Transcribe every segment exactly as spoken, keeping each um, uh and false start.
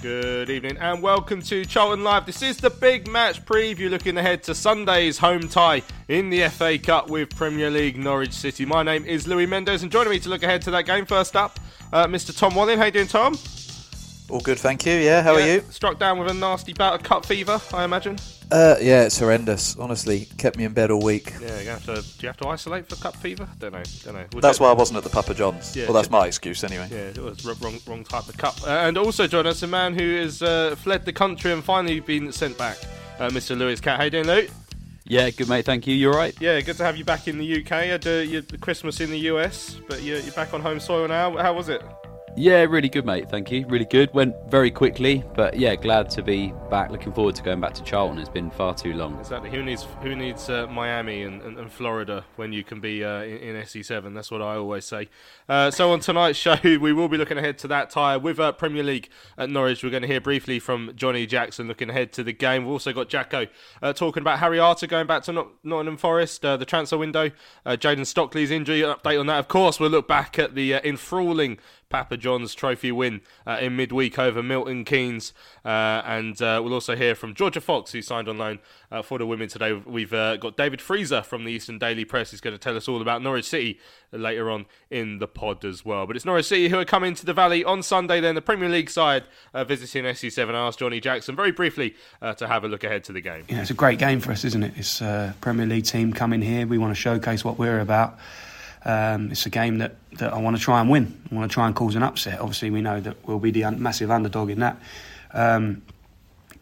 Good evening and welcome to Charlton Live. This is the big match preview, looking ahead to Sunday's home tie in the F A Cup with Premier League Norwich City. My name is Louis Mendes and joining me to look ahead to that game, first up, uh, Mister Tom Wallin. How you doing, Tom? All good, thank you. Yeah, how yeah, are you? Struck down with a nasty bout of cup fever, I imagine. Uh, yeah, it's horrendous. Honestly, kept me in bed all week. Yeah, you have to. Do you have to isolate for cup fever? Don't know. Don't know. Would that's you, why I wasn't at the Papa John's. Yeah, well, that's my excuse anyway. Yeah, it was wrong, wrong type of cup. Uh, and also, join us a man who has uh, fled the country and finally been sent back. Uh, Mister Lewis Cat. How you doing, Luke? Yeah, good mate. Thank you. You're right. Yeah, good to have you back in the U K. I do your Christmas in the U S, but you're, you're back on home soil now. How was it? Yeah, really good, mate. Thank you. Really good. Went very quickly, but yeah, glad to be back. Looking forward to going back to Charlton. It's been far too long. Exactly. Who needs who needs uh, Miami and, and, and Florida when you can be uh, in, in S E seven? That's what I always say. Uh, so on tonight's show, we will be looking ahead to that tie with uh, Premier League at Norwich. We're going to hear briefly from Johnny Jackson looking ahead to the game. We've also got Jacko uh, talking about Harry Arter going back to Not- Nottingham Forest, uh, the transfer window, uh, Jaden Stockley's injury, an update on that. Of course, we'll look back at the uh, enthralling Papa John's trophy win uh, in midweek over Milton Keynes. Uh, and uh, we'll also hear from Georgia Fox, who signed on loan uh, for the women today. We've uh, got David Freezer from the Eastern Daily Press, who's going to tell us all about Norwich City later on in the pod as well. But it's Norwich City who are coming to the Valley on Sunday then. The Premier League side uh, visiting S E seven. I asked Johnny Jackson very briefly uh, to have a look ahead to the game. Yeah, it's a great game for us, isn't it? It's a Premier League team coming here. We want to showcase what we're about. Um, it's a game that, that I want to try and win. I want to try and cause an upset. Obviously, we know that we'll be the un- massive underdog in that. Um,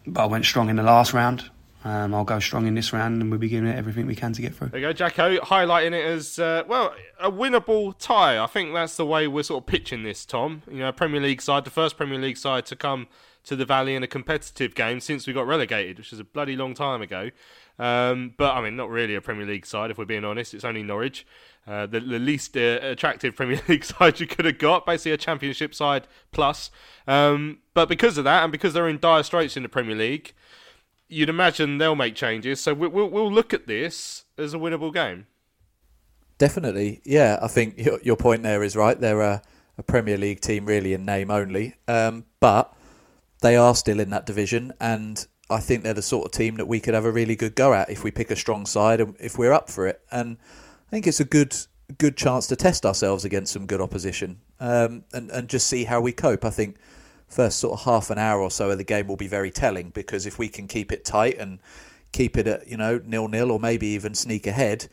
but I went strong in the last round. Um, I'll go strong in this round, and we'll be giving it everything we can to get through. There you go, Jacko, highlighting it as, uh, well, a winnable tie. I think that's the way we're sort of pitching this, Tom. You know, Premier League side, the first Premier League side to come to the Valley in a competitive game since we got relegated, which is a bloody long time ago. Um, but, I mean, not really a Premier League side, if we're being honest. It's only Norwich. Uh, the, the least uh, attractive Premier League side you could have got, basically a Championship side plus. Um, but because of that, and because they're in dire straits in the Premier League, you'd imagine they'll make changes. So we, we'll, we'll look at this as a winnable game. Definitely, yeah. I think your, your point there is right. They're a, a Premier League team, really in name only, um, but they are still in that division, and I think they're the sort of team that we could have a really good go at if we pick a strong side and if we're up for it. And I think it's a good good chance to test ourselves against some good opposition um, and, and just see how we cope. I think first sort of half an hour or so of the game will be very telling, because if we can keep it tight and keep it at, you know, nil-nil or maybe even sneak ahead,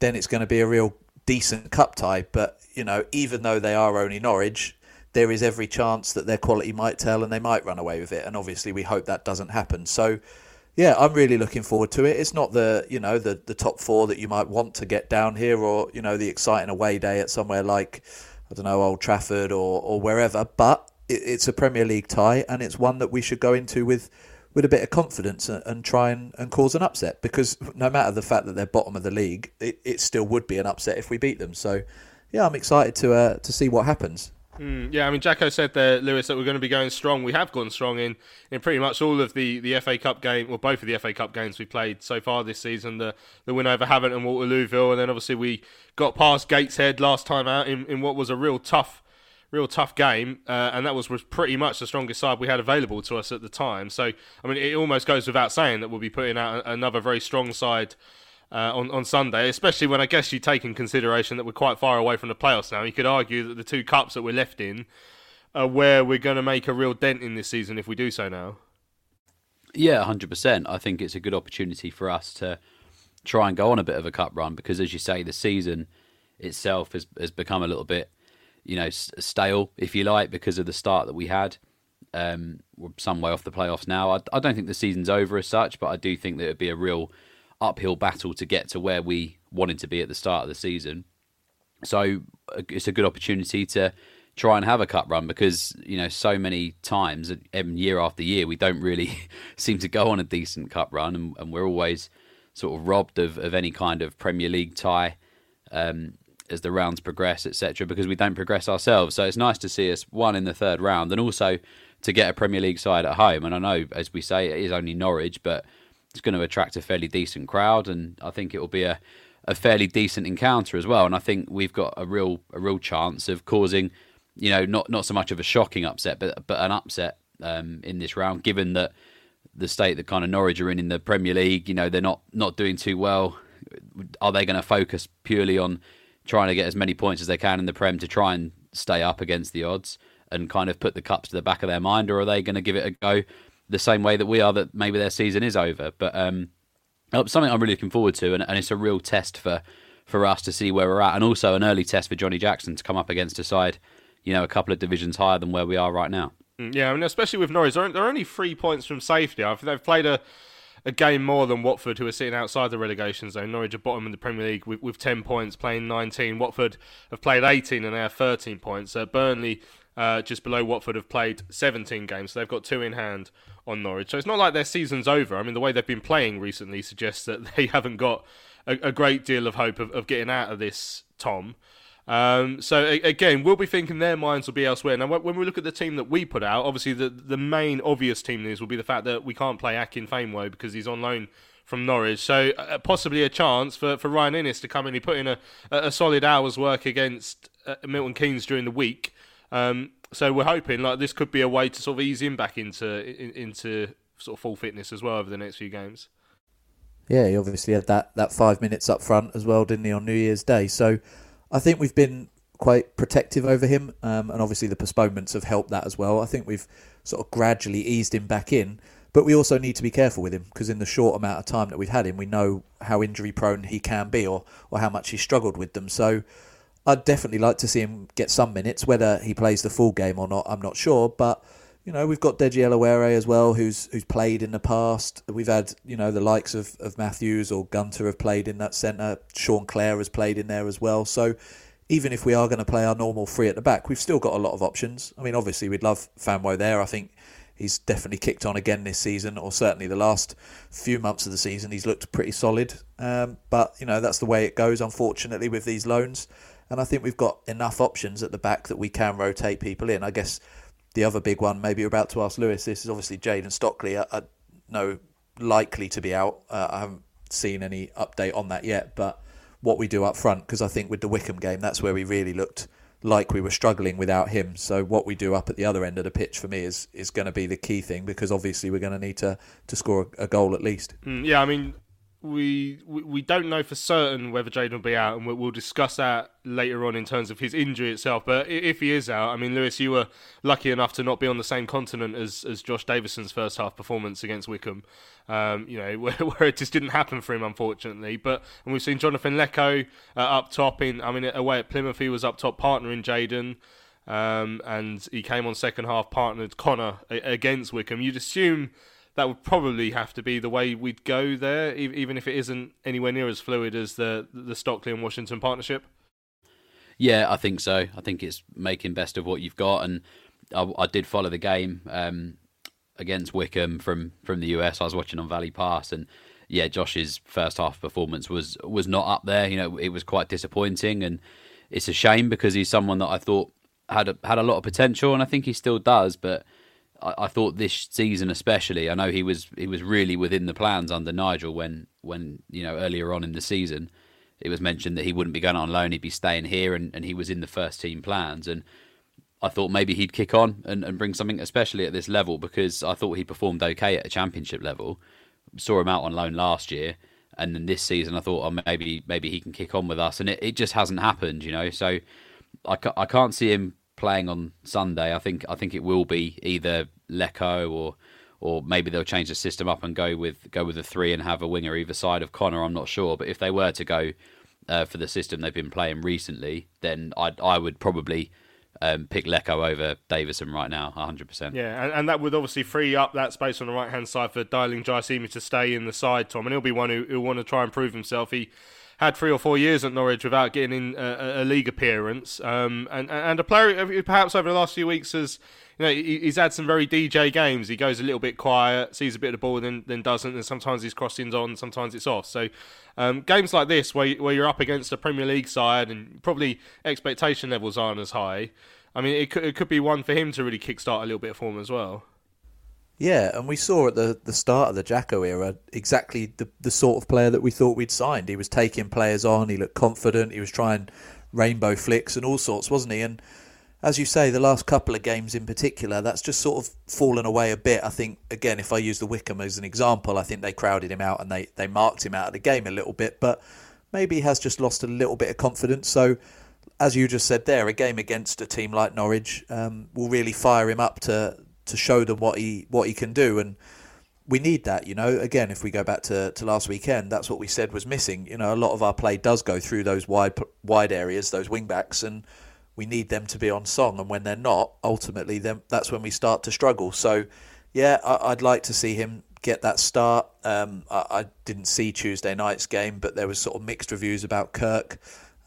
then it's going to be a real decent cup tie. But, you know, even though they are only Norwich, there is every chance that their quality might tell and they might run away with it. And obviously we hope that doesn't happen. So, yeah, I'm really looking forward to it. It's not the, you know, the, the top four that you might want to get down here, or, you know, the exciting away day at somewhere like, I don't know, Old Trafford or, or wherever. But it, it's a Premier League tie, and it's one that we should go into with, with a bit of confidence and, and try and, and cause an upset, because no matter the fact that they're bottom of the league, it, it still would be an upset if we beat them. So, yeah, I'm excited to uh, to see what happens. Mm, yeah, I mean, Jacko said there, Lewis, that we're going to be going strong. We have gone strong in, in pretty much all of the, the F A Cup game, well, both of the F A Cup games we played so far this season, the, the win over Havant and Waterlooville, and then obviously we got past Gateshead last time out in, in what was a real tough real tough game, uh, and that was, was pretty much the strongest side we had available to us at the time. So, I mean, it almost goes without saying that we'll be putting out another very strong side Uh, on, on Sunday, especially when I guess you take in consideration that we're quite far away from the playoffs now. You could argue that the two cups that we're left in are where we're going to make a real dent in this season if we do so now. Yeah, one hundred percent. I think it's a good opportunity for us to try and go on a bit of a cup run, because as you say, the season itself has, has become a little bit you know, stale, if you like, because of the start that we had. Um, we're some way off the playoffs now. I, I don't think the season's over as such, but I do think that it'd be a real uphill battle to get to where we wanted to be at the start of the season. So it's a good opportunity to try and have a cup run, because, you know, so many times, year after year, we don't really seem to go on a decent cup run, and, and we're always sort of robbed of, of any kind of Premier League tie um, as the rounds progress, et cetera, because we don't progress ourselves. So it's nice to see us one in the third round, and also to get a Premier League side at home. And I know, as we say, it is only Norwich, but it's going to attract a fairly decent crowd, and I think it will be a, a fairly decent encounter as well. And I think we've got a real a real chance of causing, you know, not, not so much of a shocking upset, but but an upset um, in this round, given that the state that kind of Norwich are in in the Premier League. You know, they're not, not doing too well. Are they going to focus purely on trying to get as many points as they can in the Prem to try and stay up against the odds and kind of put the cups to the back of their mind, or are they going to give it a go the same way that we are, that maybe their season is over? But um, something I'm really looking forward to, and, and it's a real test for, for us to see where we're at, and also an early test for Johnny Jackson to come up against a side, you know, a couple of divisions higher than where we are right now. Yeah, I mean, especially with Norwich, they're, they're only three points from safety. I think they've played a, a game more than Watford, who are sitting outside the relegation zone. Norwich are bottom in the Premier League with, with ten points, playing nineteen. Watford have played eighteen and they have thirteen points. Uh, Burnley, uh, just below Watford, have played seventeen games, so they've got two in hand on Norwich. So it's not like their season's over. I mean, the way they've been playing recently suggests that they haven't got a, a great deal of hope of, of getting out of this, Tom. Um, so again, we'll be thinking their minds will be elsewhere. Now, when we look at the team that we put out, obviously the, the main obvious team news will be the fact that we can't play Akin Famewo because he's on loan from Norwich. So uh, possibly a chance for, for Ryan Inniss to come in. He put in a, a solid hour's work against uh, Milton Keynes during the week. Um, so we're hoping like this could be a way to sort of ease him back into in, into sort of full fitness as well over the next few games. Yeah, he obviously had that that five minutes up front as well, didn't he, on New Year's Day? So I think we've been quite protective over him, um, and obviously the postponements have helped that as well. I think we've sort of gradually eased him back in, but we also need to be careful with him, because in the short amount of time that we've had him, we know how injury prone he can be, or, or how much he struggled with them. So I'd definitely like to see him get some minutes. Whether he plays the full game or not, I'm not sure, but you know, we've got Deji Elowere as well, who's who's played in the past. We've had, you know, the likes of, of Matthews or Gunter have played in that centre. Sean Clare has played in there as well. So even if we are going to play our normal three at the back, we've still got a lot of options. I mean, obviously, we'd love Famewo there. I think he's definitely kicked on again this season, or certainly the last few months of the season. He's looked pretty solid. Um, but, you know, that's the way it goes, unfortunately, with these loans. And I think we've got enough options at the back that we can rotate people in. I guess the other big one, maybe you're about to ask Lewis, this is obviously Jayden Stockley, I, I know, likely to be out. Uh, I haven't seen any update on that yet, but what we do up front, because I think with the Wickham game, that's where we really looked like we were struggling without him. So what we do up at the other end of the pitch for me is is going to be the key thing, because obviously we're going to need to, to score a, a goal at least. Mm, yeah, I mean, we we don't know for certain whether Jayden will be out, and we'll discuss that later on in terms of his injury itself. But if he is out, I mean, Lewis, you were lucky enough to not be on the same continent as, as Josh Davison's first half performance against Wickham, um, you know, where, where it just didn't happen for him, unfortunately. But and we've seen Jonathan Leko uh, up top in, I mean, away at Plymouth, he was up top partnering Jayden, um, and he came on second half, partnered Connor against Wickham. You'd assume that would probably have to be the way we'd go there, even if it isn't anywhere near as fluid as the the Stockley and Washington partnership. Yeah, I think so. I think it's making best of what you've got, and I, I did follow the game um, against Wickham from, from the U S. I was watching on Valley Pass, and yeah, Josh's first half performance was was not up there. You know, it was quite disappointing, and it's a shame because he's someone that I thought had a, had a lot of potential, and I think he still does, but I thought this season especially, I know he was he was really within the plans under Nigel when, when you know, earlier on in the season, it was mentioned that he wouldn't be going on loan, he'd be staying here, and, and he was in the first team plans. And I thought maybe he'd kick on and, and bring something, especially at this level, because I thought he performed okay at a championship level. Saw him out on loan last year, and then this season I thought, oh, maybe maybe he can kick on with us. And it, it just hasn't happened, you know. So I, ca- I can't see him playing on Sunday. I think I think it will be either Leko or or maybe they'll change the system up and go with go with a three and have a winger either side of Connor. I'm not sure, but if they were to go uh, for the system they've been playing recently, then I'd, I would probably um, pick Leko over Davison right now, one hundred percent. Yeah, and, and that would obviously free up that space on the right-hand side for Dyaling Jaiyemi to stay in the side, Tom, and he'll be one who, who'll want to try and prove himself. He had three or four years at Norwich without getting in a, a league appearance, um, and, and a player who perhaps over the last few weeks has... You know, he's had some very D J games. He goes a little bit quiet, sees a bit of the ball, then then doesn't. And sometimes his crossing's on, sometimes it's off. So um, games like this, where where you're up against a Premier League side and probably expectation levels aren't as high. I mean, it could it could be one for him to really kickstart a little bit of form as well. Yeah, and we saw at the, the start of the Jacko era exactly the the sort of player that we thought we'd signed. He was taking players on. He looked confident. He was trying rainbow flicks and all sorts, wasn't he? And as you say, the last couple of games in particular, that's just sort of fallen away a bit. I think, again, if I use the Wickham as an example, I think they crowded him out and they, they marked him out of the game a little bit. But maybe he has just lost a little bit of confidence. So, as you just said there, a game against a team like Norwich um, will really fire him up to to show them what he what he can do. And we need that, you know. Again, if we go back to, to last weekend, that's what we said was missing. You know, a lot of our play does go through those wide wide areas, those wing-backs, and we need them to be on song, and when they're not, ultimately, then that's when we start to struggle. So, yeah, I, I'd like to see him get that start. Um, I, I didn't see Tuesday night's game, but there was sort of mixed reviews about Kirk.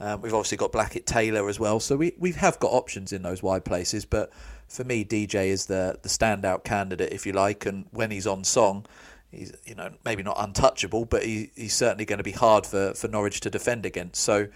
Um, we've obviously got Blackett Taylor as well, so we we have got options in those wide places. But for me, D J is the the standout candidate, if you like, and when he's on song, he's, you know, maybe not untouchable, but he, he's certainly going to be hard for for Norwich to defend against. So.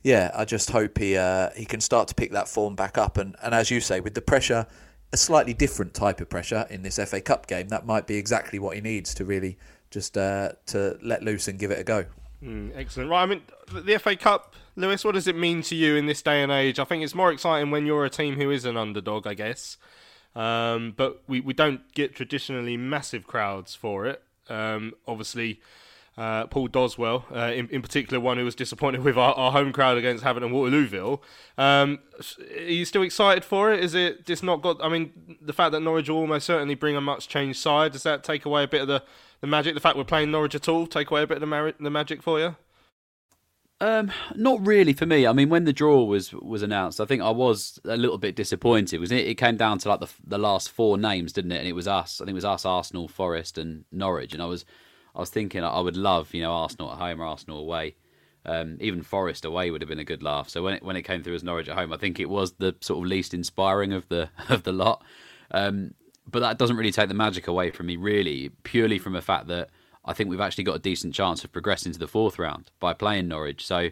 Yeah, I just hope he uh, he can start to pick that form back up. And, and as you say, with the pressure, a slightly different type of pressure in this F A Cup game, that might be exactly what he needs to really just uh, to let loose and give it a go. Mm, excellent. Right, I mean, the F A Cup, Lewis, what does it mean to you in this day and age? I think it's more exciting when you're a team who is an underdog, I guess. Um, but we, we don't get traditionally massive crowds for it. Um, obviously... Uh, Paul Doswell, uh, in, in particular, one who was disappointed with our, our home crowd against Havant and Waterlooville. Um, are you still excited for it? Is it just not got... I mean, the fact that Norwich will almost certainly bring a much-changed side, does that take away a bit of the, the magic? The fact we're playing Norwich at all, take away a bit of the, mar- the magic for you? Um, not really for me. I mean, when the draw was was announced, I think I was a little bit disappointed. Wasn't it? It came down to like the the last four names, didn't it? And it was us. I think it was us, Arsenal, Forest and Norwich. And I was... I was thinking I would love, you know, Arsenal at home or Arsenal away. Um, even Forest away would have been a good laugh. So when it when it came through as Norwich at home, I think it was the sort of least inspiring of the of the lot. Um, but that doesn't really take the magic away from me, really, purely from the fact that I think we've actually got a decent chance of progressing to the fourth round by playing Norwich. So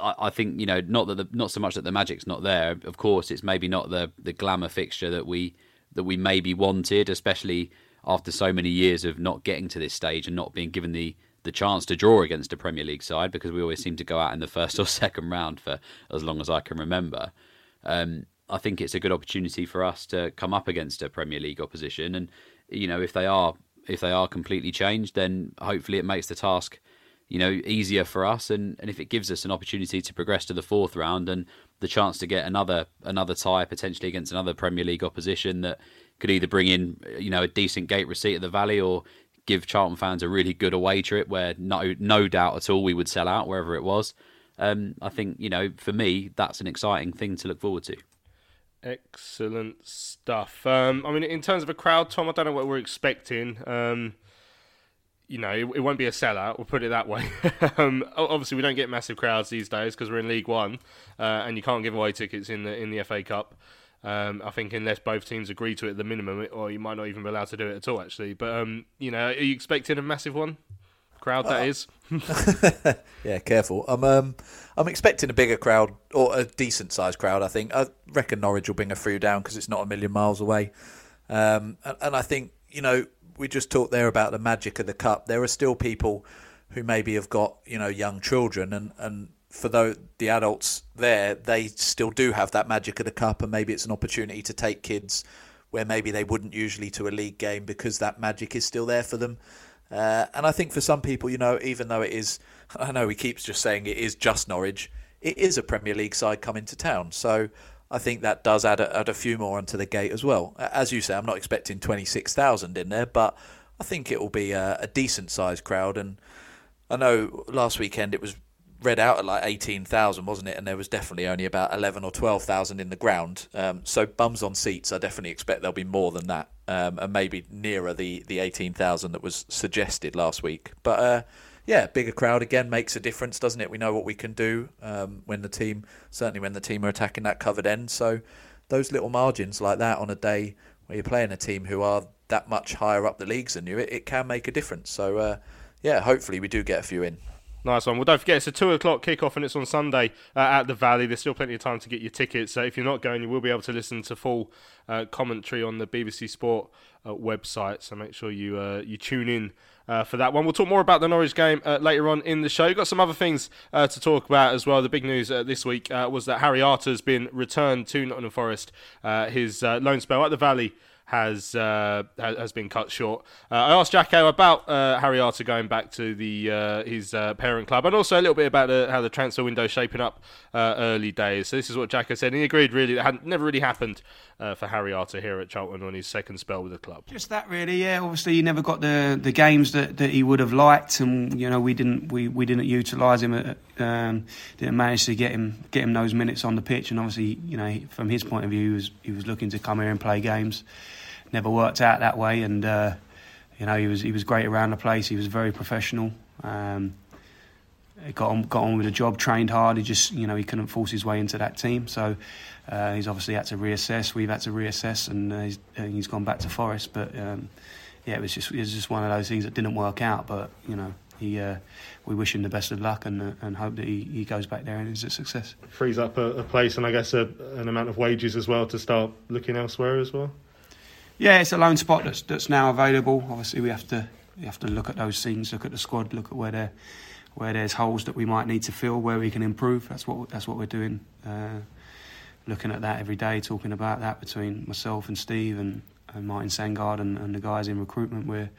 I, I think, you know, not that the, not so much that the magic's not there. Of course, it's maybe not the the glamour fixture that we that we maybe wanted, especially after so many years of not getting to this stage and not being given the, the chance to draw against a Premier League side, because we always seem to go out in the first or second round for as long as I can remember. Um, I think it's a good opportunity for us to come up against a Premier League opposition. And, you know, if they are if they are completely changed, then hopefully it makes the task, you know, easier for us. And, and if it gives us an opportunity to progress to the fourth round and the chance to get another another tie potentially against another Premier League opposition that could either bring in, you know, a decent gate receipt at the Valley or give Charlton fans a really good away trip where no no doubt at all we would sell out wherever it was. Um, I think, you know, for me, that's an exciting thing to look forward to. Excellent stuff. Um, I mean, in terms of a crowd, Tom, I don't know what we're expecting. Um, you know, it, it won't be a sellout, we'll put it that way. um, obviously, we don't get massive crowds these days because we're in League One uh, and you can't give away tickets in the in the F A Cup. Um, I think unless both teams agree to it at the minimum, or you might not even be allowed to do it at all, actually. But, um, you know, are you expecting a massive one? Crowd, that uh, is. Yeah, careful. I'm um, I'm expecting a bigger crowd, or a decent-sized crowd, I think. I reckon Norwich will bring a few down because it's not a million miles away. Um, and, and I think, you know, we just talked there about the magic of the Cup. There are still people who maybe have got, you know, young children and... and for though the adults there, they still do have that magic of the Cup, and maybe it's an opportunity to take kids where maybe they wouldn't usually to a league game because that magic is still there for them. Uh, and I think for some people, you know, even though it is, I know he keeps just saying it is just Norwich, it is a Premier League side coming to town. So I think that does add a, add a few more onto the gate as well. As you say, I'm not expecting twenty-six thousand in there, but I think it will be a, a decent sized crowd. And I know last weekend it was read out at like eighteen thousand, wasn't it? And there was definitely only about eleven or twelve thousand in the ground. Um, so bums on seats, I definitely expect there'll be more than that, um, and maybe nearer the, the eighteen thousand that was suggested last week. But uh, yeah, bigger crowd again makes a difference, doesn't it? We know what we can do um, when the team, certainly when the team are attacking that covered end. So those little margins like that on a day where you're playing a team who are that much higher up the leagues than you, it, it can make a difference. So uh, yeah, hopefully we do get a few in. Nice one. Well, don't forget, it's a two o'clock kickoff and it's on Sunday uh, at the Valley. There's still plenty of time to get your tickets. So if you're not going, you will be able to listen to full uh, commentary on the B B C Sport uh, website. So make sure you uh, you tune in uh, for that one. We'll talk more about the Norwich game uh, later on in the show. We've got some other things uh, to talk about as well. The big news uh, this week uh, was that Harry Arter has been returned to Nottingham Forest. Uh, his uh, loan spell at the Valley has uh, has been cut short. Uh, I asked Jacko about uh, Harry Arter going back to the uh, his uh, parent club, and also a little bit about uh, how the transfer window is shaping up uh, early days. So this is what Jacko said, and he agreed really that hadn't never really happened uh, for Harry Arter here at Charlton on his second spell with the club. Just that really, yeah. Obviously, he never got the, the games that, that he would have liked, and you know we didn't we, we didn't utilise him, at, um, didn't manage to get him get him those minutes on the pitch, and obviously you know from his point of view, he was he was looking to come here and play games. Never worked out that way, and uh, you know he was he was great around the place. He was very professional. Um, he got on got on with the job, trained hard. He just you know he couldn't force his way into that team, so uh, he's obviously had to reassess. We've had to reassess, and uh, he's and he's gone back to Forest. But um, yeah, it was just it was just one of those things that didn't work out. But you know he uh, we wish him the best of luck, and uh, and hope that he, he goes back there and is a success. Frees up a, a place, and I guess a, an amount of wages as well to start looking elsewhere as well. Yeah, it's a loan spot that's that's now available. Obviously, we have to we have to look at those things, look at the squad, look at where there where there's holes that we might need to fill, where we can improve. That's what that's what we're doing. Uh, looking at that every day, talking about that between myself and Steve and, and Martin Sangard and, and the guys in recruitment. We're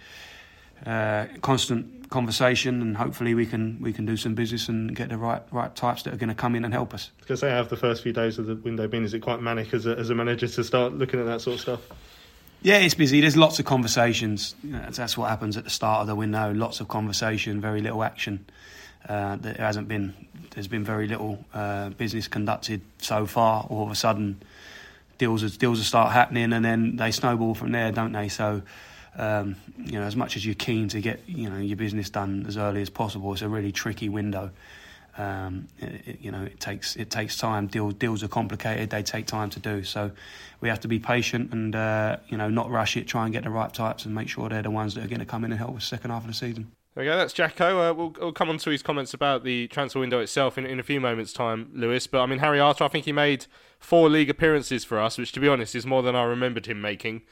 uh, constant conversation, and hopefully we can we can do some business and get the right right types that are going to come in and help us. Because they have the first few days of the window been, is it quite manic as a, as a manager to start looking at that sort of stuff? Yeah, it's busy. There's lots of conversations. That's what happens at the start of the window. Lots of conversation, very little action. Uh, there hasn't been. There's been very little uh, business conducted so far. All of a sudden, deals are, deals will start happening, and then they snowball from there, don't they? So, um, you know, as much as you're keen to get you know your business done as early as possible, it's a really tricky window. Um, it, it, you know, it takes it takes time. Deals deals are complicated. They take time to do. So we have to be patient and uh, you know not rush it. Try and get the right types and make sure they're the ones that are going to come in and help us second half of the season. There we go. That's Jacko. Uh, we'll, we'll come on to his comments about the transfer window itself in, in a few moments' time, Lewis. But I mean, Harry Arter, I think he made four league appearances for us, which to be honest is more than I remembered him making.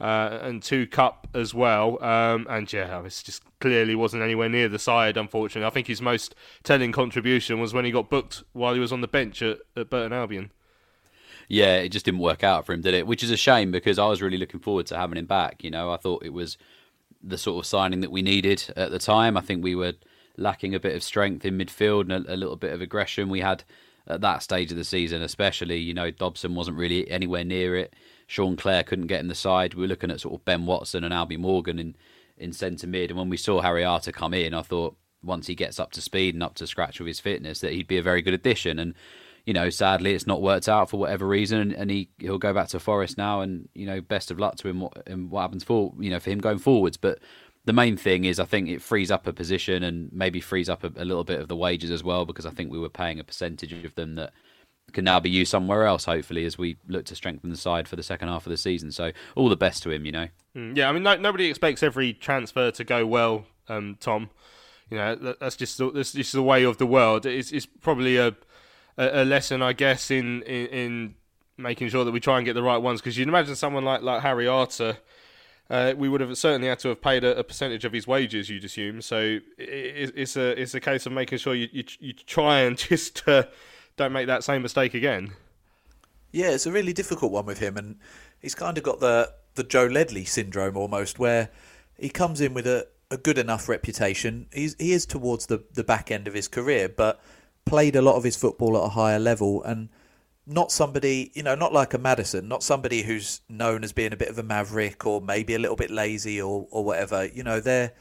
Uh, and two cup as well, um, and yeah, it's just clearly wasn't anywhere near the side, unfortunately. I think his most telling contribution was when he got booked while he was on the bench at, at Burton Albion. Yeah, it just didn't work out for him, did it? Which is a shame, because I was really looking forward to having him back. You know, I thought it was the sort of signing that we needed at the time. I think we were lacking a bit of strength in midfield and a, a little bit of aggression we had at that stage of the season, especially. You know, Dobson wasn't really anywhere near it. Sean Clare couldn't get in the side. We were looking at sort of Ben Watson and Albie Morgan in, in centre mid. And when we saw Harry Arter come in, I thought once he gets up to speed and up to scratch with his fitness, that he'd be a very good addition. And, you know, sadly, it's not worked out for whatever reason. And, and he, he'll go back to Forest now. And, you know, best of luck to him what, and what happens for, you know, for him going forwards. But the main thing is I think it frees up a position and maybe frees up a, a little bit of the wages as well, because I think we were paying a percentage of them that can now be used somewhere else, hopefully, as we look to strengthen the side for the second half of the season. So all the best to him, you know. Yeah, I mean, no, nobody expects every transfer to go well, um, Tom. You know, that, that's just that's just the way of the world. It's, it's probably a a lesson, I guess, in, in, in making sure that we try and get the right ones. Because you'd imagine someone like, like Harry Arter, uh, we would have certainly had to have paid a, a percentage of his wages, you'd assume. So it, it's a it's a case of making sure you you, you try and just... Uh, don't make that same mistake again. Yeah, it's a really difficult one with him, and he's kind of got the, the Joe Ledley syndrome almost, where he comes in with a, a good enough reputation. He's, he is towards the, the back end of his career, but played a lot of his football at a higher level, and not somebody, you know, not like a Maddison, not somebody who's known as being a bit of a maverick or maybe a little bit lazy or, or whatever. You know, they're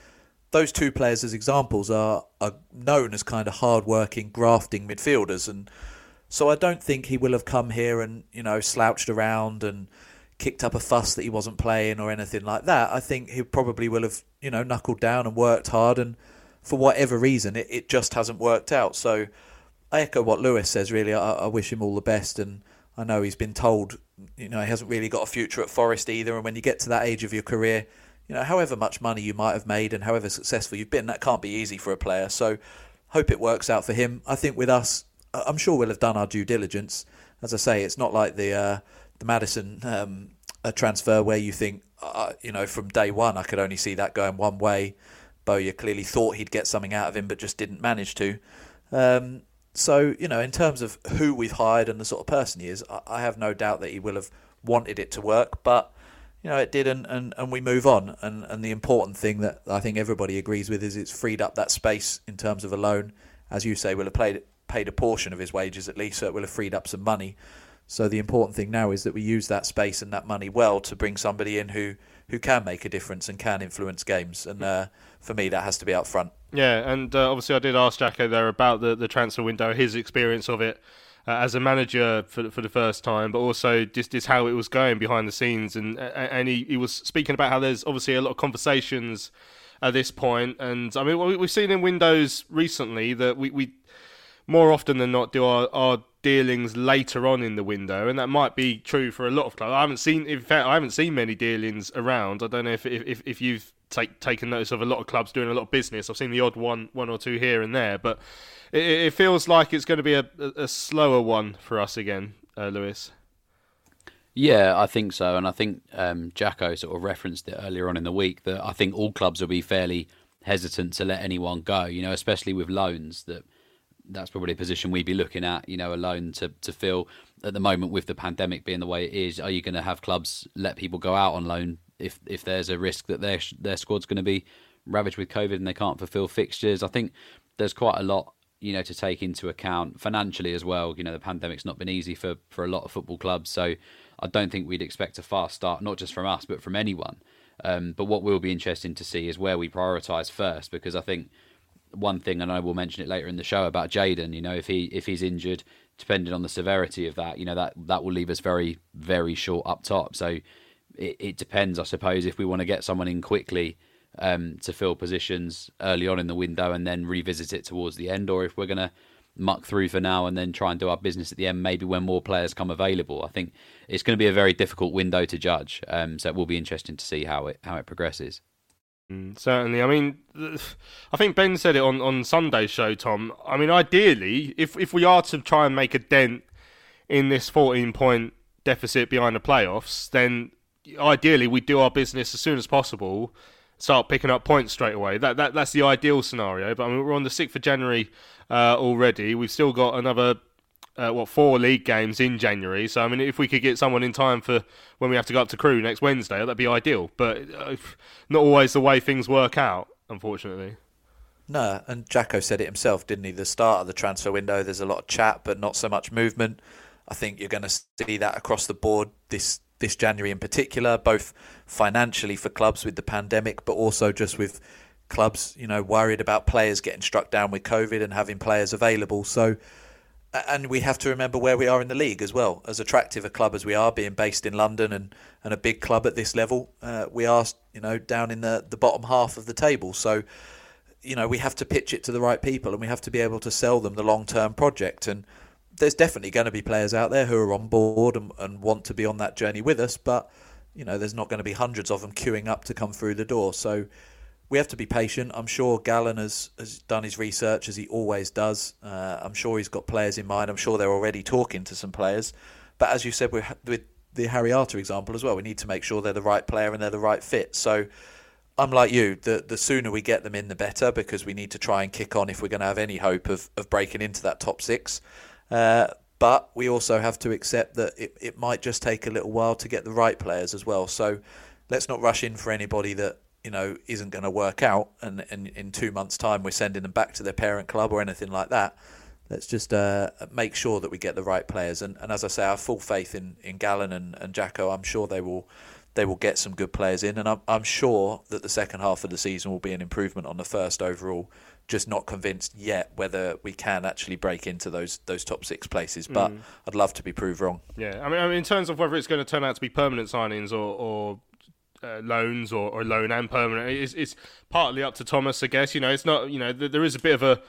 those two players as examples are, are known as kind of hard-working, grafting midfielders. And so I don't think he will have come here and, you know, slouched around and kicked up a fuss that he wasn't playing or anything like that. I think he probably will have, you know, knuckled down and worked hard. And for whatever reason, it, it just hasn't worked out. So I echo what Lewis says, really. I, I wish him all the best. And I know he's been told, you know, he hasn't really got a future at Forest either. And when you get to that age of your career, you know, however much money you might have made and however successful you've been, that can't be easy for a player. So hope it works out for him. I think with us, I'm sure we'll have done our due diligence. As I say, it's not like the uh, the Maddison um, a transfer where you think, uh, you know, from day one, I could only see that going one way. Bowyer clearly thought he'd get something out of him, but just didn't manage to. Um, so, you know, in terms of who we've hired and the sort of person he is, I, I have no doubt that he will have wanted it to work. But you know, it did, and, and, and we move on. And, and the important thing that I think everybody agrees with is it's freed up that space in terms of a loan. As you say, we'll have played, paid a portion of his wages at least, so it will have freed up some money. So the important thing now is that we use that space and that money well to bring somebody in who, who can make a difference and can influence games. And uh, for me, that has to be up front. Yeah, and uh, obviously I did ask Jacko there about the, the transfer window, his experience of it. Uh, as a manager for for the first time, but also just, just how it was going behind the scenes. And and he, he was speaking about how there's obviously a lot of conversations at this point. And I mean, we've seen in windows recently that we, we more often than not do our, our dealings later on in the window. And that might be true for a lot of clubs. I haven't seen, in fact, I haven't seen many dealings around. I don't know if if, if you've take, taken notice of a lot of clubs doing a lot of business. I've seen the odd one, one or two here and there, but it feels like it's going to be a, a slower one for us again, uh, Lewis. Yeah, I think so. And I think um, Jacko sort of referenced it earlier on in the week that I think all clubs will be fairly hesitant to let anyone go, you know, especially with loans. That that's probably a position we'd be looking at, you know, a loan to, to fill. At the moment, with the pandemic being the way it is, are you going to have clubs let people go out on loan if if there's a risk that their their squad's going to be ravaged with COVID and they can't fulfill fixtures? I think there's quite a lot, you know, to take into account financially as well. You know, the pandemic's not been easy for, for a lot of football clubs. So I don't think we'd expect a fast start, not just from us, but from anyone. Um, but what will be interesting to see is where we prioritise first, because I think one thing, and I will mention it later in the show about Jadon, you know, if he if he's injured, depending on the severity of that, you know, that, that will leave us very, very short up top. So it, it depends, I suppose, if we want to get someone in quickly Um, to fill positions early on in the window and then revisit it towards the end, or if we're going to muck through for now and then try and do our business at the end, maybe when more players come available. I think it's going to be a very difficult window to judge, um, so it will be interesting to see how it how it progresses. Mm, certainly. I mean, I think Ben said it on, on Sunday's show, Tom. I mean, ideally, if if we are to try and make a dent in this fourteen-point deficit behind the playoffs, then ideally we do our business as soon as possible, start picking up points straight away. That that that's the ideal scenario. But I mean, we're on the sixth of January uh, already. We've still got another uh, what four league games in January. So I mean, if we could get someone in time for when we have to go up to Crewe next Wednesday, that'd be ideal. But uh, not always the way things work out, unfortunately. No, and Jacko said it himself, didn't he? The start of the transfer window, there's a lot of chat, but not so much movement. I think you're going to see that across the board this. This January in particular, both financially for clubs with the pandemic, but also just with clubs, you know, worried about players getting struck down with COVID and having players available. So, and we have to remember where we are in the league as well. As attractive a club as we are, being based in London and, and a big club at this level, uh, we are, you know, down in the, the bottom half of the table. So, you know, we have to pitch it to the right people and we have to be able to sell them the long-term project. And there's definitely going to be players out there who are on board and, and want to be on that journey with us, but you know, there's not going to be hundreds of them queuing up to come through the door. So we have to be patient. I'm sure Gallen has, has done his research as he always does. Uh, I'm sure he's got players in mind. I'm sure they're already talking to some players. But as you said, with, with the Harry Arter example as well, we need to make sure they're the right player and they're the right fit. So I'm like you, the, the sooner we get them in, the better, because we need to try and kick on if we're going to have any hope of, of breaking into that top six. Uh, but we also have to accept that it, it might just take a little while to get the right players as well. So let's not rush in for anybody that, you know, isn't going to work out. And, and in two months' time, we're sending them back to their parent club or anything like that. Let's just uh, make sure that we get the right players. And, and as I say, I have full faith in, in Gallen and, and Jacko. I'm sure they will they will get some good players in, and I'm, I'm sure that the second half of the season will be an improvement on the first overall. Just not convinced yet whether we can actually break into those those top six places, but mm. I'd love to be proved wrong. Yeah, I mean, I mean, in terms of whether it's going to turn out to be permanent signings or, or uh, loans or, or loan and permanent, it's, it's partly up to Thomas, I guess. You know, it's not. You know, th- there is a bit of a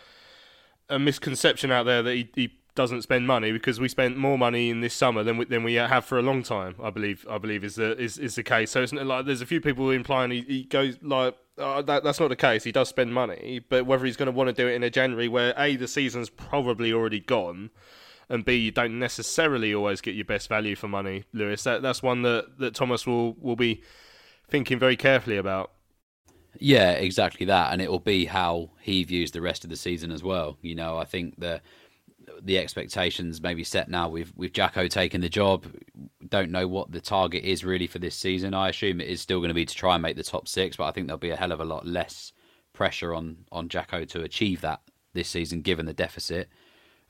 a misconception out there that he. he doesn't spend money, because we spent more money in this summer than we, than we have for a long time. I believe I believe is the is, is the case. So it's like there's a few people implying he, he goes like oh, that. That's not the case. He does spend money, but whether he's going to want to do it in a January where A, the season's probably already gone, and B, you don't necessarily always get your best value for money, Lewis. That that's one that, that Thomas will will be thinking very carefully about. Yeah, exactly that, and it will be how he views the rest of the season as well. You know, I think the. The expectations maybe set now with with Jacko taking the job. Don't know what the target is really for this season. I assume it is still going to be to try and make the top six, but I think there'll be a hell of a lot less pressure on on Jacko to achieve that this season, given the deficit.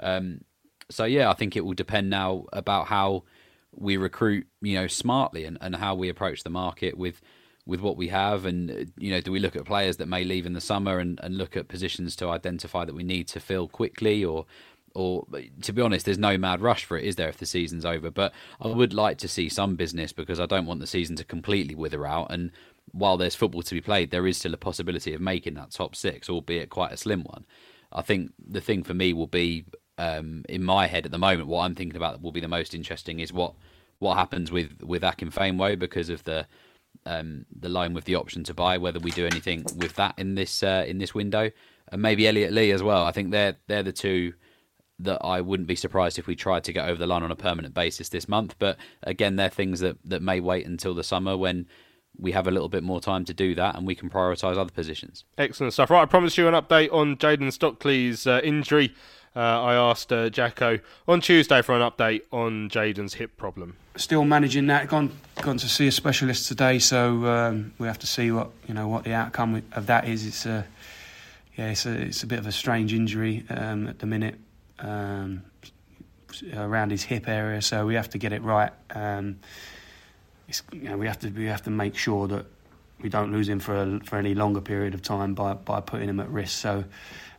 Um, so yeah, I think it will depend now about how we recruit, you know, smartly and, and how we approach the market with with what we have, and you know, do we look at players that may leave in the summer and, and look at positions to identify that we need to fill quickly, or. Or, to be honest, there's no mad rush for it, is there, if the season's over? But I would like to see some business, because I don't want the season to completely wither out. And while there's football to be played, there is still a possibility of making that top six, albeit quite a slim one. I think the thing for me will be, um, in my head at the moment, what I'm thinking about will be the most interesting is what, what happens with, with Akin Famewo, because of the um, the loan with the option to buy, whether we do anything with that in this uh, in this window. And maybe Elliot Lee as well. I think they're they're the two... that I wouldn't be surprised if we tried to get over the line on a permanent basis this month. But again, they're things that, that may wait until the summer when we have a little bit more time to do that and we can prioritise other positions. Excellent stuff. Right, I promised you an update on Jayden Stockley's uh, injury. Uh, I asked uh, Jacko on Tuesday for an update on Jayden's hip problem. Still managing that. Gone gone to see a specialist today, so um, we have to see what you know what the outcome of that is. It's a yeah, it's a, it's a bit of a strange injury um, at the minute. Um, around his hip area, so we have to get it right. Um, it's, you know, we have to we have to make sure that we don't lose him for a, for any longer period of time by, by putting him at risk. So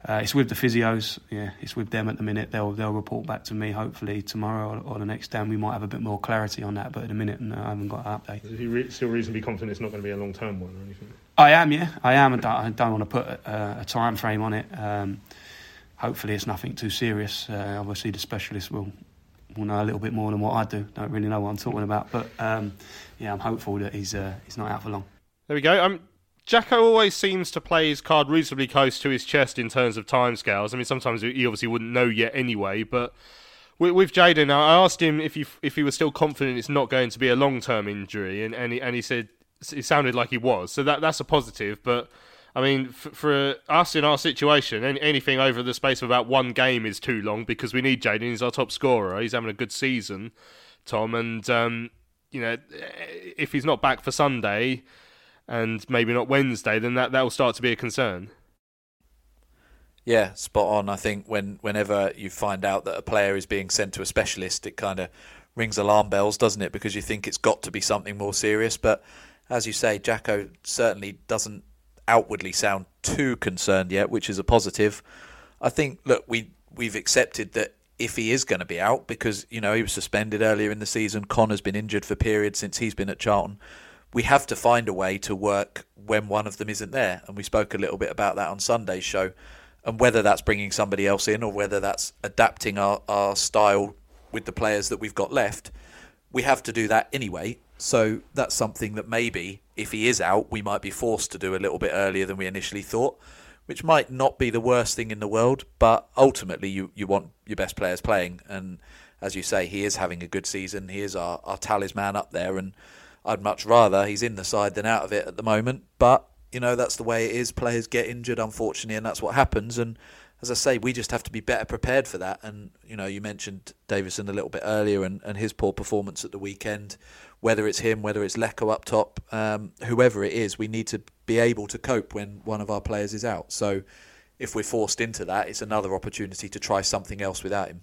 uh, it's with the physios. Yeah, it's with them at the minute. They'll they'll report back to me hopefully tomorrow or, or the next day. And we might have a bit more clarity on that. But at the minute, no, I haven't got an update. Is he re- still reasonably confident it's not going to be a long term one or anything? I am. Yeah, I am. I don't, I don't want to put a, a time frame on it. Um, Hopefully it's nothing too serious. Uh, obviously the specialist will will know a little bit more than what I do. Don't really know what I'm talking about. But, um, yeah, I'm hopeful that he's uh, he's not out for long. There we go. Um, Jacko always seems to play his card reasonably close to his chest in terms of timescales. I mean, sometimes he obviously wouldn't know yet anyway. But with, with Jayden, I asked him if he, if he was still confident it's not going to be a long-term injury. And, and, he, and he said it sounded like he was. So that that's a positive, but... I mean, for, for us in our situation, any, anything over the space of about one game is too long, because we need Jayden. He's our top scorer. He's having a good season, Tom. And, um, you know, if he's not back for Sunday and maybe not Wednesday, then that will start to be a concern. Yeah, spot on. I think when whenever you find out that a player is being sent to a specialist, it kind of rings alarm bells, doesn't it? Because you think it's got to be something more serious. But as you say, Jacko certainly doesn't outwardly sound too concerned yet, which is a positive. I think, look, we we've accepted that if he is going to be out, because you know he was suspended earlier in the season, Connor's been injured for periods since he's been at Charlton, we have to find a way to work when one of them isn't there. And we spoke a little bit about that on Sunday's show, and whether that's bringing somebody else in or whether that's adapting our, our style with the players that we've got left, we have to do that anyway. So that's something that maybe, if he is out, we might be forced to do a little bit earlier than we initially thought, which might not be the worst thing in the world, but ultimately you, you want your best players playing. And as you say, he is having a good season. He is our, our talisman up there, and I'd much rather he's in the side than out of it at the moment. But, you know, that's the way it is. Players get injured, unfortunately, and that's what happens. And as I say, we just have to be better prepared for that. And, you know, you mentioned Davison a little bit earlier and, and his poor performance at the weekend. Whether it's him, whether it's Leko up top, um, whoever it is, we need to be able to cope when one of our players is out. So if we're forced into that, it's another opportunity to try something else without him.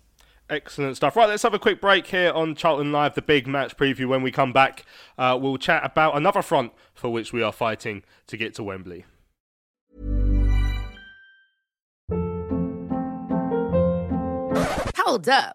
Excellent stuff. Right, let's have a quick break here on Charlton Live, the big match preview. When we come back, uh, we'll chat about another front for which we are fighting to get to Wembley. Hold up.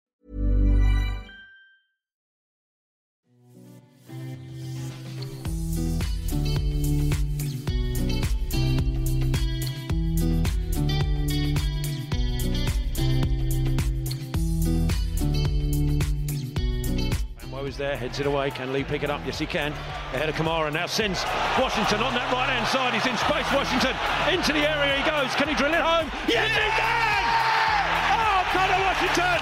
There, heads it away. Can Lee pick it up? Yes, he can. Ahead of Kamara now, sends Washington on that right hand side. He's in space. Washington into the area he goes. Can he drill it home? Yes, he can! Oh, Connor Washington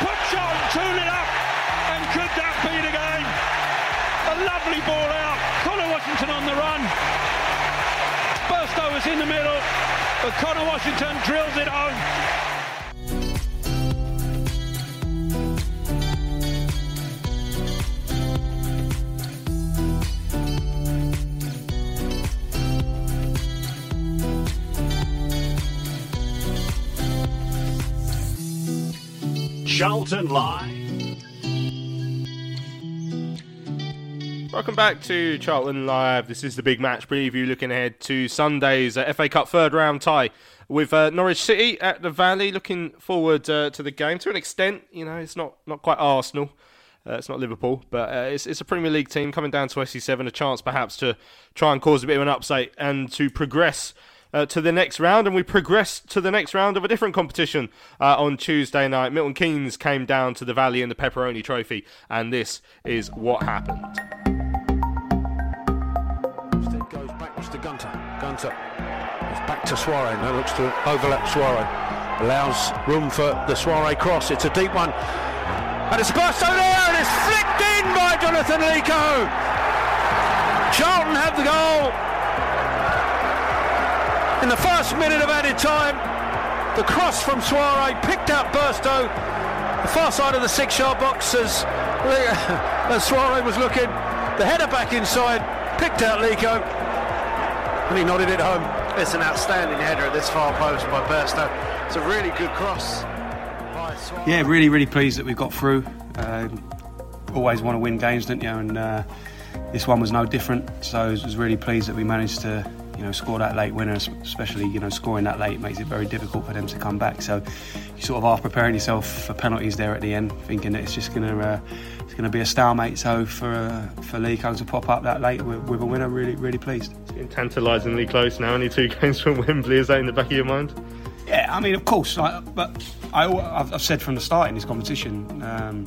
put Charlton two nil up, and could that be the game? A lovely ball out. Connor Washington on the run. Burstow was in the middle, but Connor Washington drills it home. Charlton Live. Welcome back to Charlton Live. This is the big match preview, looking ahead to Sunday's uh, F A Cup third round tie with uh, Norwich City at the Valley. Looking forward uh, to the game to an extent. You know, it's not, not quite Arsenal. Uh, it's not Liverpool, but uh, it's, it's a Premier League team coming down to S C seven, a chance perhaps to try and cause a bit of an upset and to progress Uh, to the next round, and we progress to the next round of a different competition uh, on Tuesday night. Milton Keynes came down to the Valley in the Pepperoni Trophy, and this is what happened. Instead goes backwards to Gunter. Gunter is back to Soiree. Now looks to overlap Soiree. Allows room for the Soiree cross. It's a deep one. And it's burst over there, and it's flicked in by Jonathan Leko. Charlton have the goal. In the first minute of added time, the cross from Soiree picked out Burstow. The far side of the six-yard box as, as Soiree was looking. The header back inside, picked out Leko, and he nodded it home. It's an outstanding header at this far post by Burstow. It's a really good cross by Soiree. Yeah, really, really pleased that we got through. Uh, always want to win games, don't you? And uh, this one was no different. So I was really pleased that we managed to, you know, score that late winner, especially, you know, scoring that late makes it very difficult for them to come back. So you're sort of half preparing yourself for penalties there at the end, thinking that it's just going to uh, it's going to be a stalemate. So for uh, for Leko to pop up that late with, with a winner, really, really pleased. It's getting tantalisingly close now. Only two games from Wembley. Is that in the back of your mind? Yeah, I mean, of course. I, but I, I've, I've said from the start in this competition um,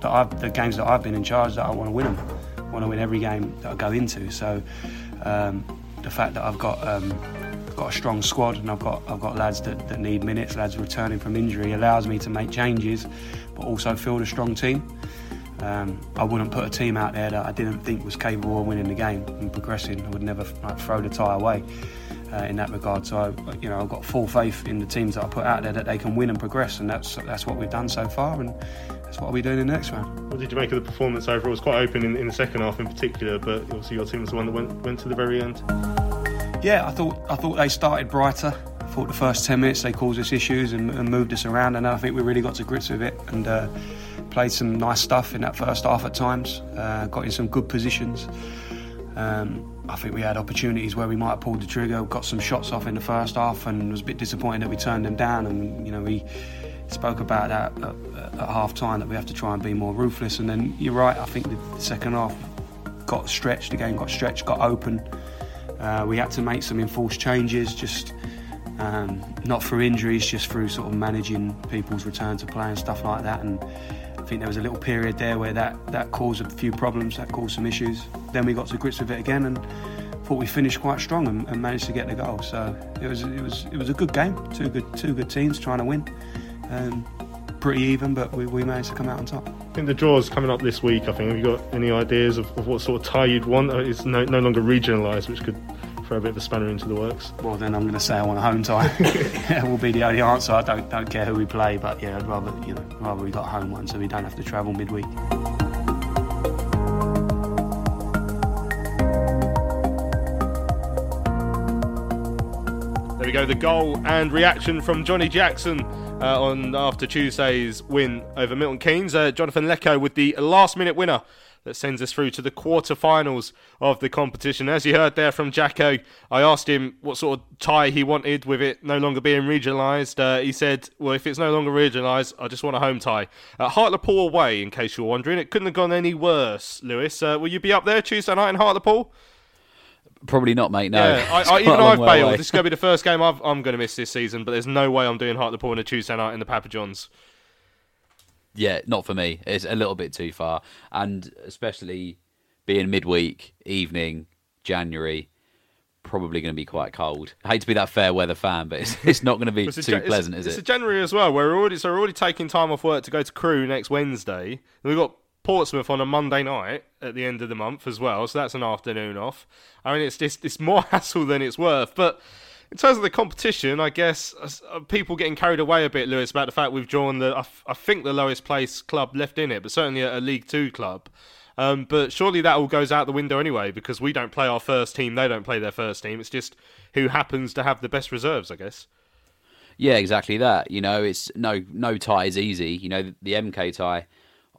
that I've, the games that I've been in charge, that I want to win them. I want to win every game that I go into. So. Um, The fact that I've got um, got a strong squad and I've got I've got lads that, that need minutes, lads returning from injury, allows me to make changes, but also field a strong team. Um, I wouldn't put a team out there that I didn't think was capable of winning the game and progressing. I would never like, throw the tie away uh, in that regard. So I, you know, I've got full faith in the teams that I put out there that they can win and progress, and that's that's what we've done so far. And that's what I'll be doing in the next round. What did you make of the performance overall? It was quite open in, in the second half in particular, but obviously your team was the one that went, went to the very end. Yeah, I thought I thought they started brighter. I thought the first ten minutes they caused us issues and, and moved us around, and I think we really got to grips with it and uh, played some nice stuff in that first half at times, uh, got in some good positions. Um, I think we had opportunities where we might have pulled the trigger, got some shots off in the first half and was a bit disappointed that we turned them down, and you know we spoke about that at, at half-time, that we have to try and be more ruthless. And then you're right, I think the second half got stretched, the game got stretched, got open. Uh, we had to make some enforced changes, just um, not through injuries, just through sort of managing people's return to play and stuff like that. And I think there was a little period there where that, that caused a few problems, that caused some issues. Then we got to grips with it again and thought we finished quite strong and, and managed to get the goal. So it was it was it was a good game. Two good two good teams trying to win. Um, pretty even, but we, we managed to come out on top. I think the draw's coming up this week, I think. Have you got any ideas of, of what sort of tie you'd want? It's no, no longer regionalised, which could throw a bit of a spanner into the works. Well, then I'm going to say I want a home tie. That will be the only answer. I don't don't care who we play, but yeah, I'd rather, you know, rather we got a home one so we don't have to travel midweek. There we go, the goal and reaction from Johnny Jackson. Uh, on after Tuesday's win over Milton Keynes, uh, Jonathan Leko with the last-minute winner that sends us through to the quarter-finals of the competition. As you heard there from Jacko, I asked him what sort of tie he wanted with it no longer being regionalised. Uh, he said, well, if it's no longer regionalised, I just want a home tie. Uh, Hartlepool away, in case you're wondering. It couldn't have gone any worse, Lewis. Uh, will you be up there Tuesday night in Hartlepool? Probably not, mate, no. Yeah, I, I, even I've bailed. Away. This is going to be the first game I've, I'm going to miss this season, but there's no way I'm doing Hartlepool on a Tuesday night in the Papa John's. Yeah, not for me. It's a little bit too far. And especially being midweek, evening, January, probably going to be quite cold. I hate to be that fair weather fan, but it's, it's not going to be too ja- pleasant, it's, is it? It's a January as well. We're already, so we're already taking time off work to go to Crewe next Wednesday. And we've got Portsmouth on a Monday night at the end of the month as well, so that's an afternoon off. I mean, it's just it's more hassle than it's worth. But in terms of the competition, I guess uh, people getting carried away a bit, Lewis, about the fact we've drawn the I, f- I think the lowest place club left in it, but certainly a, a League Two club. Um, but surely that all goes out the window anyway, because we don't play our first team, they don't play their first team. It's just who happens to have the best reserves, I guess. Yeah, exactly that. You know, it's no no tie is easy. You know, the, the M K tie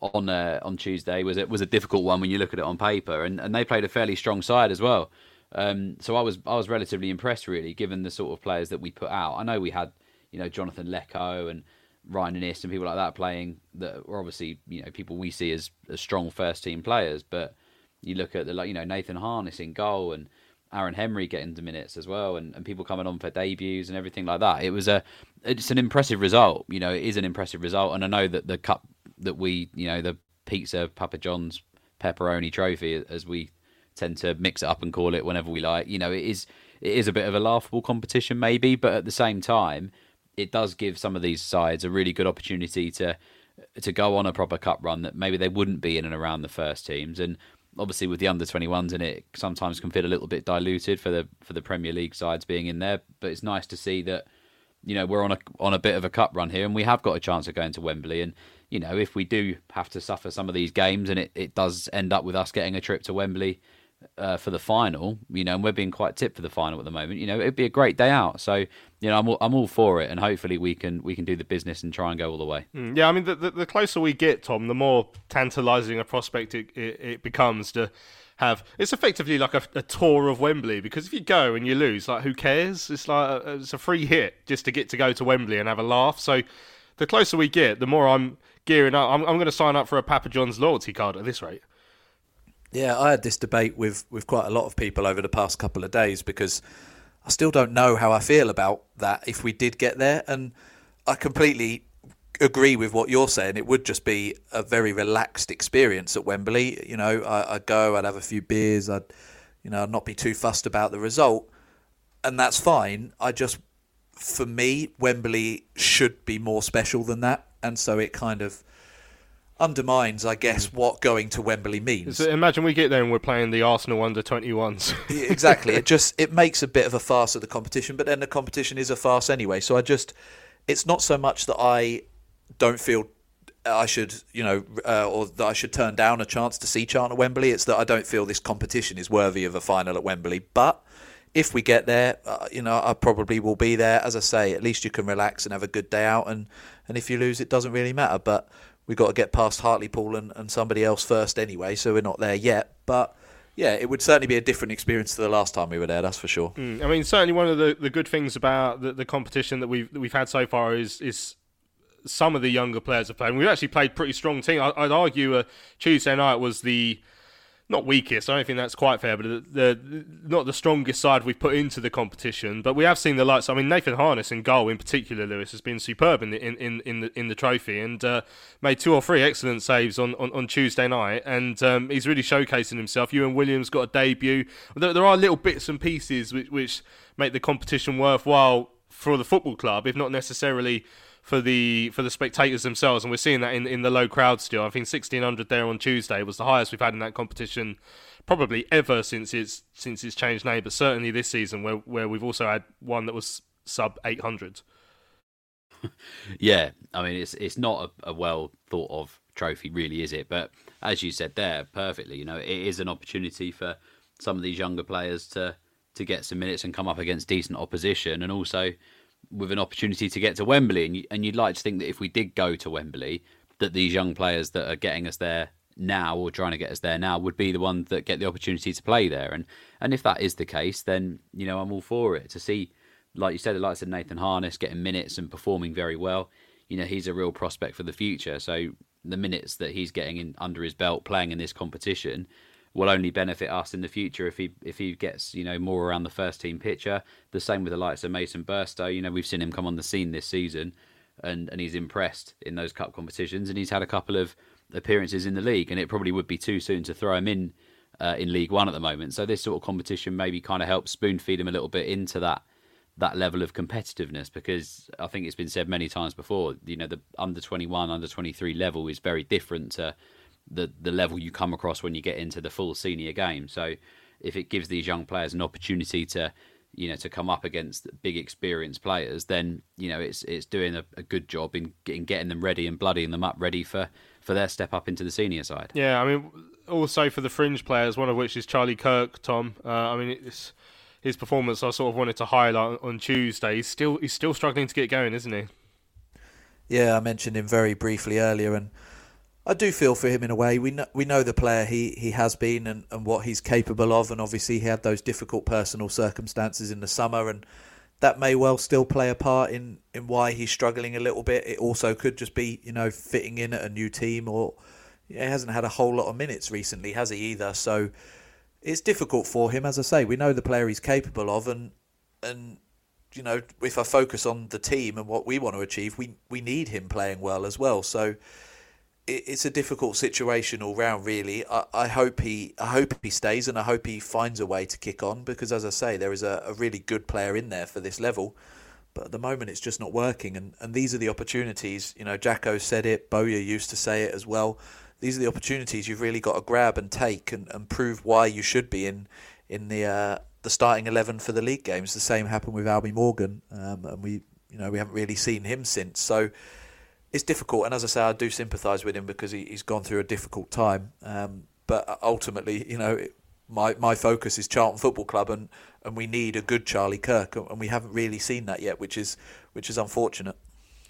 on uh, on Tuesday was it was a difficult one when you look at it on paper, and, and they played a fairly strong side as well. Um, so I was I was relatively impressed, really, given the sort of players that we put out. I know we had, you know, Jonathan Leko and Ryan Inniss and people like that playing that were obviously, you know, people we see as, as strong first team players. But you look at the, like, you know, Nathan Harness in goal and Aaron Henry getting the minutes as well, and, and people coming on for debuts and everything like that. It was a it's an impressive result. You know, it is an impressive result, and I know that the cup. That we, you know, the pizza, Papa John's, pepperoni trophy, as we tend to mix it up and call it whenever we like. You know, it is it is a bit of a laughable competition maybe, but at the same time, it does give some of these sides a really good opportunity to to go on a proper cup run that maybe they wouldn't be in and around the first teams. And obviously with the under twenty-ones in it, it sometimes can feel a little bit diluted for the for the Premier League sides being in there. But it's nice to see that, you know, we're on a on a bit of a cup run here, and we have got a chance of going to Wembley. And you know, if we do have to suffer some of these games and it, it does end up with us getting a trip to Wembley uh, for the final, you know, and we're being quite tipped for the final at the moment, you know, it'd be a great day out. So, you know, I'm all, I'm all for it, and hopefully we can we can do the business and try and go all the way. Mm, yeah, I mean, the, the, the closer we get, Tom, the more tantalising a prospect it, it, it becomes to have. It's effectively like a, a tour of Wembley, because if you go and you lose, like, who cares? It's like a, it's a free hit just to get to go to Wembley and have a laugh. So the closer we get, the more I'm gearing up. I'm, I'm going to sign up for a Papa John's loyalty card at this rate. Yeah, I had this debate with, with quite a lot of people over the past couple of days, because I still don't know how I feel about that if we did get there. And I completely agree with what you're saying. It would just be a very relaxed experience at Wembley. You know, I, I'd go, I'd have a few beers, I'd, you know, I'd not be too fussed about the result. And that's fine. I just... For me, Wembley should be more special than that, and so it kind of undermines, I guess, what going to Wembley means. So imagine we get there and we're playing the Arsenal under twenty-ones. Exactly. It just it makes a bit of a farce of the competition, but then the competition is a farce anyway. So I just, it's not so much that I don't feel I should, you know, uh, or that I should turn down a chance to see Charlton at Wembley. It's that I don't feel this competition is worthy of a final at Wembley, but. If we get there, uh, you know, I probably will be there. As I say, at least you can relax and have a good day out. And, and if you lose, it doesn't really matter. But we've got to get past Hartlepool and, and somebody else first anyway, so we're not there yet. But, yeah, it would certainly be a different experience to the last time we were there, that's for sure. Mm, I mean, certainly one of the, the good things about the, the competition that we've that we've had so far is is some of the younger players have played. We've actually played pretty strong team. I, I'd argue uh, Tuesday night was the, not weakest, I don't think that's quite fair, but the, the not the strongest side we've put into the competition. But we have seen the lights. I mean, Nathan Harness in goal in particular, Lewis, has been superb in the, in, in, in the, in the trophy and uh, made two or three excellent saves on, on, on Tuesday night. And um, he's really showcasing himself. Ewan Williams got a debut. There, there are little bits and pieces which, which make the competition worthwhile for the football club, if not necessarily for the for the spectators themselves, and we're seeing that in, in the low crowd still. I think sixteen hundred there on Tuesday was the highest we've had in that competition probably ever since it's since it's changed name, but certainly this season where where we've also had one that was sub eight hundred. Yeah, I mean it's it's not a, a well thought of trophy, really, is it? But as you said there perfectly, you know, it is an opportunity for some of these younger players to to get some minutes and come up against decent opposition, and also with an opportunity to get to Wembley. And you'd like to think that if we did go to Wembley, that these young players that are getting us there now or trying to get us there now would be the ones that get the opportunity to play there. And and if that is the case, then, you know, I'm all for it. To see, like you said, the likes of Nathan Harness getting minutes and performing very well, you know, he's a real prospect for the future. So the minutes that he's getting in under his belt playing in this competition will only benefit us in the future if he if he gets, you know, more around the first team picture. The same with the likes of Mason Burstow. You know, we've seen him come on the scene this season, and, and he's impressed in those cup competitions, and he's had a couple of appearances in the league, and it probably would be too soon to throw him in uh, in League One at the moment. So this sort of competition maybe kind of helps spoon feed him a little bit into that that level of competitiveness, because I think it's been said many times before, you know, the under twenty-one, under twenty-three level is very different to the the level you come across when you get into the full senior game. So if it gives these young players an opportunity to, you know, to come up against big experienced players, then, you know, it's it's doing a, a good job in, in getting them ready and bloodying them up ready for, for their step up into the senior side. Yeah, I mean, also for the fringe players, one of which is Charlie Kirk, Tom. Uh, I mean, it's, his performance I sort of wanted to highlight on Tuesday. He's still, he's still struggling to get going, isn't he? Yeah, I mentioned him very briefly earlier, and I do feel for him in a way. We know, we know the player he, he has been and, and what he's capable of, and obviously he had those difficult personal circumstances in the summer, and that may well still play a part in, in why he's struggling a little bit. It also could just be, you know, fitting in at a new team, or he hasn't had a whole lot of minutes recently, has he, either? So it's difficult for him. As I say, we know the player he's capable of, and and you know, if I focus on the team and what we want to achieve, we, we need him playing well as well. So it's a difficult situation all round, really. I, I hope he, I hope he stays, and I hope he finds a way to kick on, because, as I say, there is a, a really good player in there for this level, but at the moment it's just not working. And, and these are the opportunities. You know, Jacko said it. Boya used to say it as well. These are the opportunities you've really got to grab and take, and, and prove why you should be in in the uh, the starting eleven for the league games. The same happened with Albie Morgan, um, and we you know we haven't really seen him since. So it's difficult, and as I say, I do sympathise with him, because he, he's gone through a difficult time. Um, but ultimately, you know, it, my my focus is Charlton Football Club, and, and we need a good Charlie Kirk, and we haven't really seen that yet, which is which is unfortunate.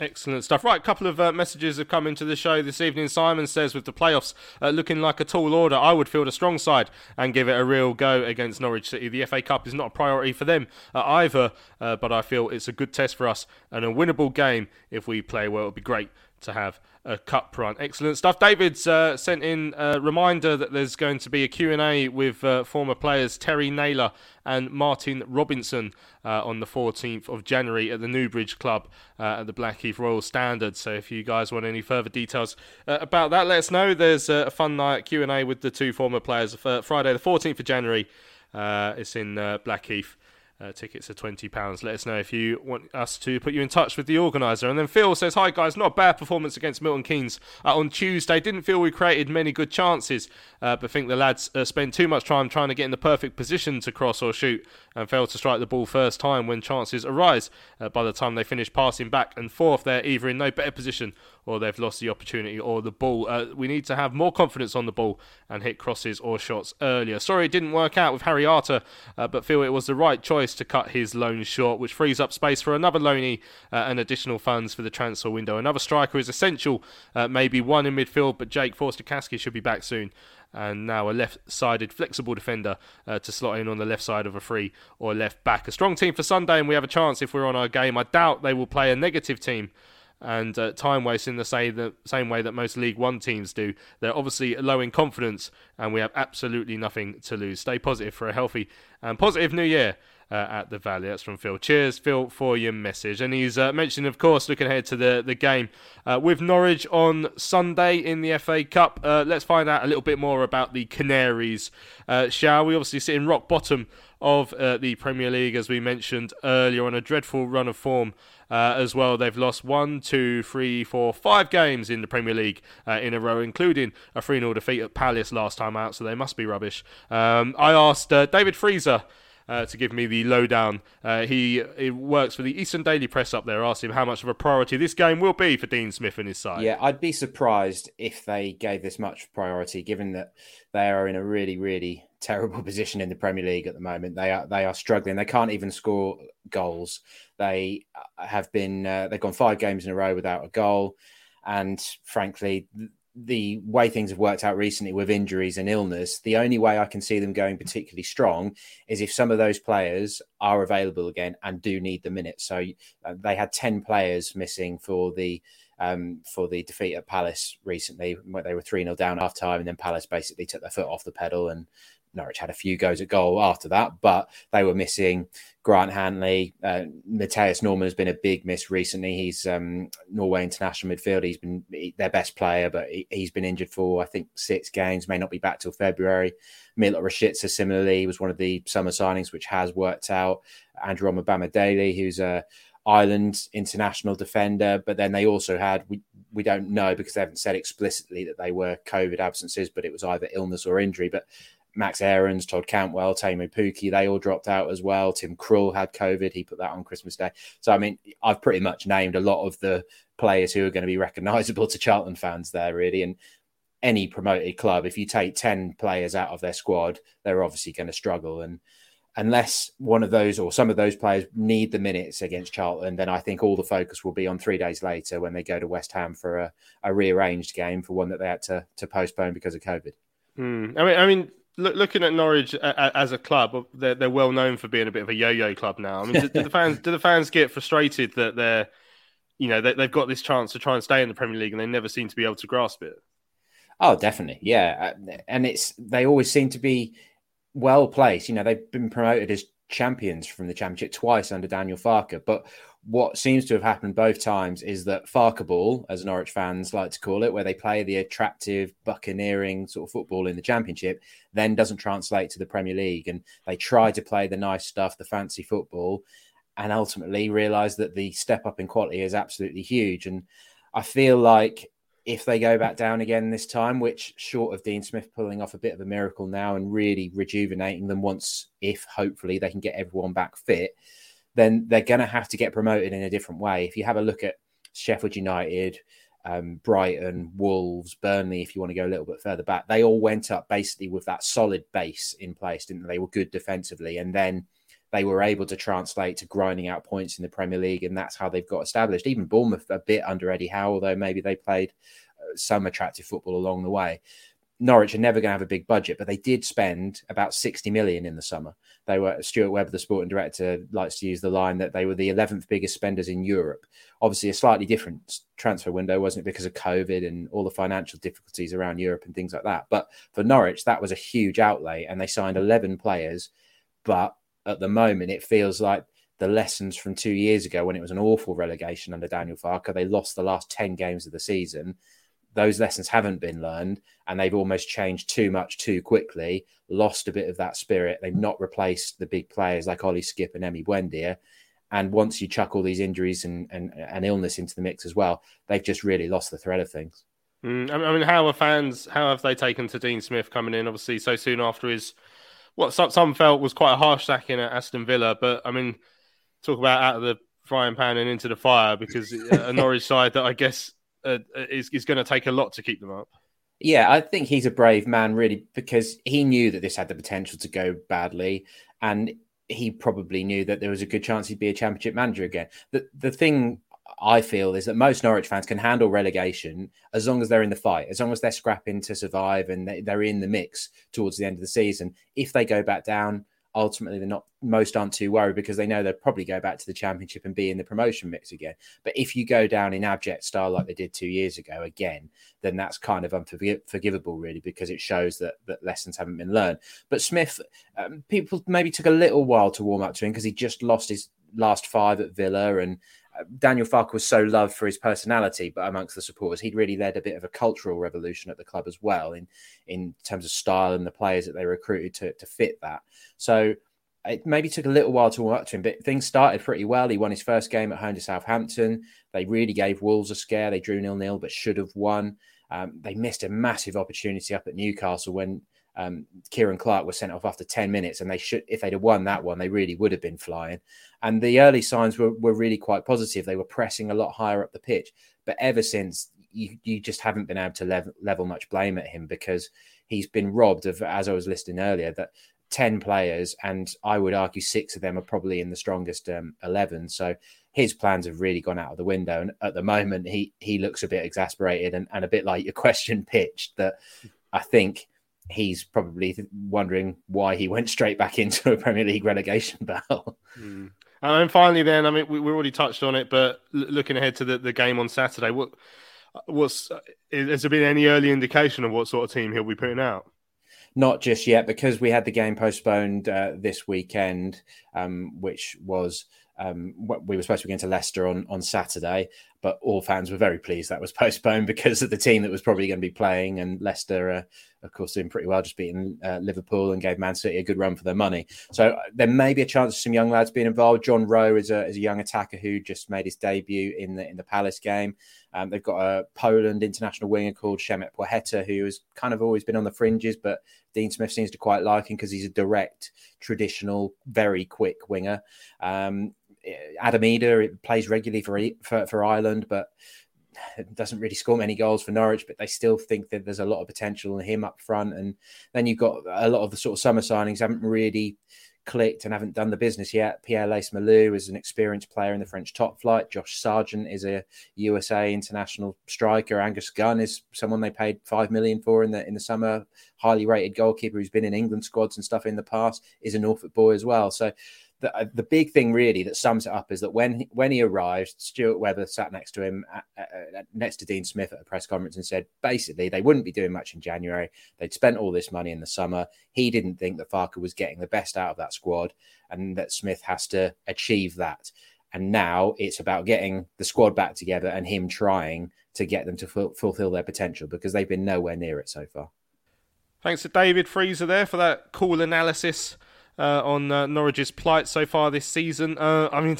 Excellent stuff. Right, a couple of uh, messages have come into the show this evening. Simon says, with the playoffs uh, looking like a tall order, I would field a strong side and give it a real go against Norwich City. The F A Cup is not a priority for them uh, either, uh, but I feel it's a good test for us and a winnable game if we play well. It would be great to have a cup run. Excellent stuff. David's uh, sent in a reminder that there's going to be a Q and A with uh, former players Terry Naylor and Martin Robinson uh, on the fourteenth of January at the Newbridge Club uh, at the Blackheath Royal Standard. So if you guys want any further details uh, about that, let us know. There's uh, a fun night Q and A with the two former players for Friday the fourteenth of January. Uh, it's in uh, Blackheath. Uh, tickets are twenty pounds. Let us know if you want us to put you in touch with the organiser. And then Phil says, hi guys, not a bad performance against Milton Keynes uh, on Tuesday. Didn't feel we created many good chances, uh, but think the lads uh, spend too much time trying to get in the perfect position to cross or shoot and fail to strike the ball first time when chances arise. Uh, by the time they finish passing back and forth, they're either in no better position or they've lost the opportunity or the ball. Uh, we need to have more confidence on the ball and hit crosses or shots earlier. Sorry it didn't work out with Harry Arter, uh, but feel it was the right choice to cut his loan short, which frees up space for another loanee uh, and additional funds for the transfer window. Another striker is essential, uh, maybe one in midfield, but Jake Forster-Kaski should be back soon. And now a left-sided flexible defender uh, to slot in on the left side of a free or left back. A strong team for Sunday, and we have a chance if we're on our game. I doubt they will play a negative team. and uh, time wasting the same, the same way that most League One teams do. They're obviously low in confidence, and we have absolutely nothing to lose. Stay positive for a healthy and positive new year. Uh, at the Valley. That's from Phil. Cheers, Phil, for your message. And he's uh, mentioned, of course, looking ahead to the, the game uh, with Norwich on Sunday in the F A Cup. Uh, let's find out a little bit more about the Canaries, uh, shall we? Obviously sit in rock bottom of uh, the Premier League, as we mentioned earlier, on a dreadful run of form uh, as well. They've lost one, two, three, four, five games in the Premier League uh, in a row, including a three nil defeat at Palace last time out, so they must be rubbish. Um, I asked uh, David Freezer Uh, to give me the lowdown. Uh, he, he works for the Eastern Daily Press up there. Asked him how much of a priority this game will be for Dean Smith and his side. Yeah, I'd be surprised if they gave this much priority, given that they are in a really, really terrible position in the Premier League at the moment. They are they are struggling. They can't even score goals. They have been uh, they've gone five games in a row without a goal, and frankly, the way things have worked out recently with injuries and illness, the only way I can see them going particularly strong is if some of those players are available again and do need the minutes. So uh, they had ten players missing for the um, for the defeat at Palace recently, where they were three nil down half time, and then Palace basically took their foot off the pedal, and Norwich had a few goes at goal after that, but they were missing Grant Hanley. Uh, Mateus Norman has been a big miss recently. He's um, Norway international midfield. He's been their best player, but he, he's been injured for, I think, six games, may not be back till February. Milos Rashica, similarly, was one of the summer signings, which has worked out. Andrew Obama-Bamadeli, who's a Ireland international defender, but then they also had, we, we don't know because they haven't said explicitly that they were COVID absences, but it was either illness or injury, but Max Ahrens, Todd Cantwell, Tamu Puki, they all dropped out as well. Tim Krul had COVID. He put that on Christmas Day. So, I mean, I've pretty much named a lot of the players who are going to be recognisable to Charlton fans there, really. And any promoted club, if you take ten players out of their squad, they're obviously going to struggle. And unless one of those or some of those players need the minutes against Charlton, then I think all the focus will be on three days later when they go to West Ham for a, a rearranged game, for one that they had to, to postpone because of COVID. Mm. I mean, I mean... Looking at Norwich as a club, they're, they're well known for being a bit of a yo-yo club now. I mean, do, do the fans do the fans get frustrated that they're, you know, they, they've got this chance to try and stay in the Premier League and they never seem to be able to grasp it? Oh, definitely, yeah. And it's they always seem to be well placed. You know, they've been promoted as champions from the Championship twice under Daniel Farke, but what seems to have happened both times is that Farke ball, as Norwich fans like to call it, where they play the attractive, buccaneering sort of football in the Championship, then doesn't translate to the Premier League. And they try to play the nice stuff, the fancy football, and ultimately realise that the step up in quality is absolutely huge. And I feel like if they go back down again this time, which short of Dean Smith pulling off a bit of a miracle now and really rejuvenating them once, if hopefully they can get everyone back fit, then they're going to have to get promoted in a different way. If you have a look at Sheffield United, um, Brighton, Wolves, Burnley, if you want to go a little bit further back, they all went up basically with that solid base in place, didn't they? They were good defensively, and then they were able to translate to grinding out points in the Premier League, and that's how they've got established. Even Bournemouth a bit under Eddie Howe, although maybe they played some attractive football along the way. Norwich are never going to have a big budget, but they did spend about sixty million in the summer. They were, Stuart Webber, the sporting director, likes to use the line that they were the eleventh biggest spenders in Europe. Obviously a slightly different transfer window, wasn't it, because of COVID and all the financial difficulties around Europe and things like that. But for Norwich, that was a huge outlay, and they signed eleven players. But at the moment, it feels like the lessons from two years ago, when it was an awful relegation under Daniel Farke, they lost the last ten games of the season. Those lessons haven't been learned, and they've almost changed too much too quickly, lost a bit of that spirit. They've not replaced the big players like Ollie Skip and Emi Buendia. And once you chuck all these injuries and, and, and illness into the mix as well, they've just really lost the thread of things. Mm, I mean, how are fans, how have they taken to Dean Smith coming in, obviously, so soon after his, what some felt was quite a harsh sacking at Aston Villa, but I mean, talk about out of the frying pan and into the fire, because a Norwich side that I guess Uh, is, is going to take a lot to keep them up. Yeah, I think he's a brave man, really, because he knew that this had the potential to go badly, and he probably knew that there was a good chance he'd be a Championship manager again. The, the thing I feel is that most Norwich fans can handle relegation as long as they're in the fight, as long as they're scrapping to survive and they, they're in the mix towards the end of the season. If they go back down, ultimately they're not, most aren't too worried because they know they'll probably go back to the Championship and be in the promotion mix again. But if you go down in abject style like they did two years ago again, then that's kind of unforgivable, really, because it shows that, that lessons haven't been learned. But Smith, um, people maybe took a little while to warm up to him because he just lost his last five at Villa, and Daniel Farke was so loved for his personality, but amongst the supporters, he'd really led a bit of a cultural revolution at the club as well in, in terms of style and the players that they recruited to, to fit that. So it maybe took a little while to warm up to him, but things started pretty well. He won his first game at home to Southampton. They really gave Wolves a scare. They drew nil-nil, but should have won. Um, they missed a massive opportunity up at Newcastle when Um, Kieran Clark was sent off after ten minutes, and they should, if they'd have won that one, they really would have been flying. And the early signs were, were really quite positive. They were pressing a lot higher up the pitch, but ever since you, you just haven't been able to level, level much blame at him because he's been robbed of, as I was listing earlier, that ten players, and I would argue six of them are probably in the strongest um, eleven. So his plans have really gone out of the window. And at the moment he, he looks a bit exasperated and, and a bit like your question pitched that I think he's probably wondering why he went straight back into a Premier League relegation battle. Mm. And finally then, I mean, we, we already touched on it, but looking ahead to the, the game on Saturday, what what's, has there been any early indication of what sort of team he'll be putting out? Not just yet, because we had the game postponed uh, this weekend, um, which was... Um, we were supposed to be going to Leicester on, on Saturday, but all fans were very pleased that was postponed because of the team that was probably going to be playing. And Leicester, uh, of course, doing pretty well, just beating uh, Liverpool and gave Man City a good run for their money. So there may be a chance of some young lads being involved. John Rowe is a, is a young attacker who just made his debut in the in the Palace game. Um, they've got a Poland international winger called Shemet Poheta, who has kind of always been on the fringes, but Dean Smith seems to quite like him because he's a direct, traditional, very quick winger. Um, Adam Eder, it plays regularly for, for for Ireland, but doesn't really score many goals for Norwich, but they still think that there's a lot of potential in him up front. And then you've got a lot of the sort of summer signings haven't really clicked and haven't done the business yet. Pierre Lace-Malou is an experienced player in the French top flight. Josh Sargent is a U S A international striker. Angus Gunn is someone they paid five million dollars for in the in the summer. Highly rated goalkeeper who's been in England squads and stuff in the past, is a Norfolk boy as well. So The, the big thing really that sums it up is that when when he arrived, Stuart Webber sat next to him, at, at, next to Dean Smith at a press conference and said, basically, they wouldn't be doing much in January. They'd spent all this money in the summer. He didn't think that Farke was getting the best out of that squad and that Smith has to achieve that. And now it's about getting the squad back together and him trying to get them to f- fulfill their potential because they've been nowhere near it so far. Thanks to David Freezer there for that cool analysis Uh, on uh, Norwich's plight so far this season. Uh, I mean,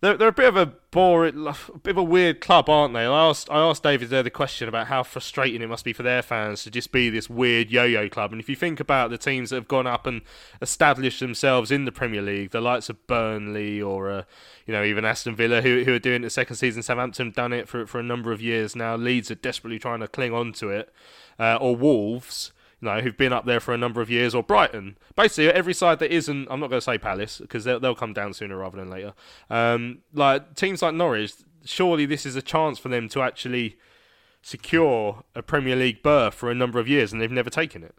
they're, they're a bit of a boring, a bit of a weird club, aren't they? And I asked, I asked David there the question about how frustrating it must be for their fans to just be this weird yo-yo club. And if you think about the teams that have gone up and established themselves in the Premier League, the likes of Burnley or uh, you know even Aston Villa, who who are doing it the second season, Southampton done it for for a number of years now. Leeds are desperately trying to cling on to it, uh, or Wolves, you know, who've been up there for a number of years, or Brighton. Basically, every side that isn't, I'm not going to say Palace, because they'll, they'll come down sooner rather than later. Um, like teams like Norwich, surely this is a chance for them to actually secure a Premier League berth for a number of years, and they've never taken it.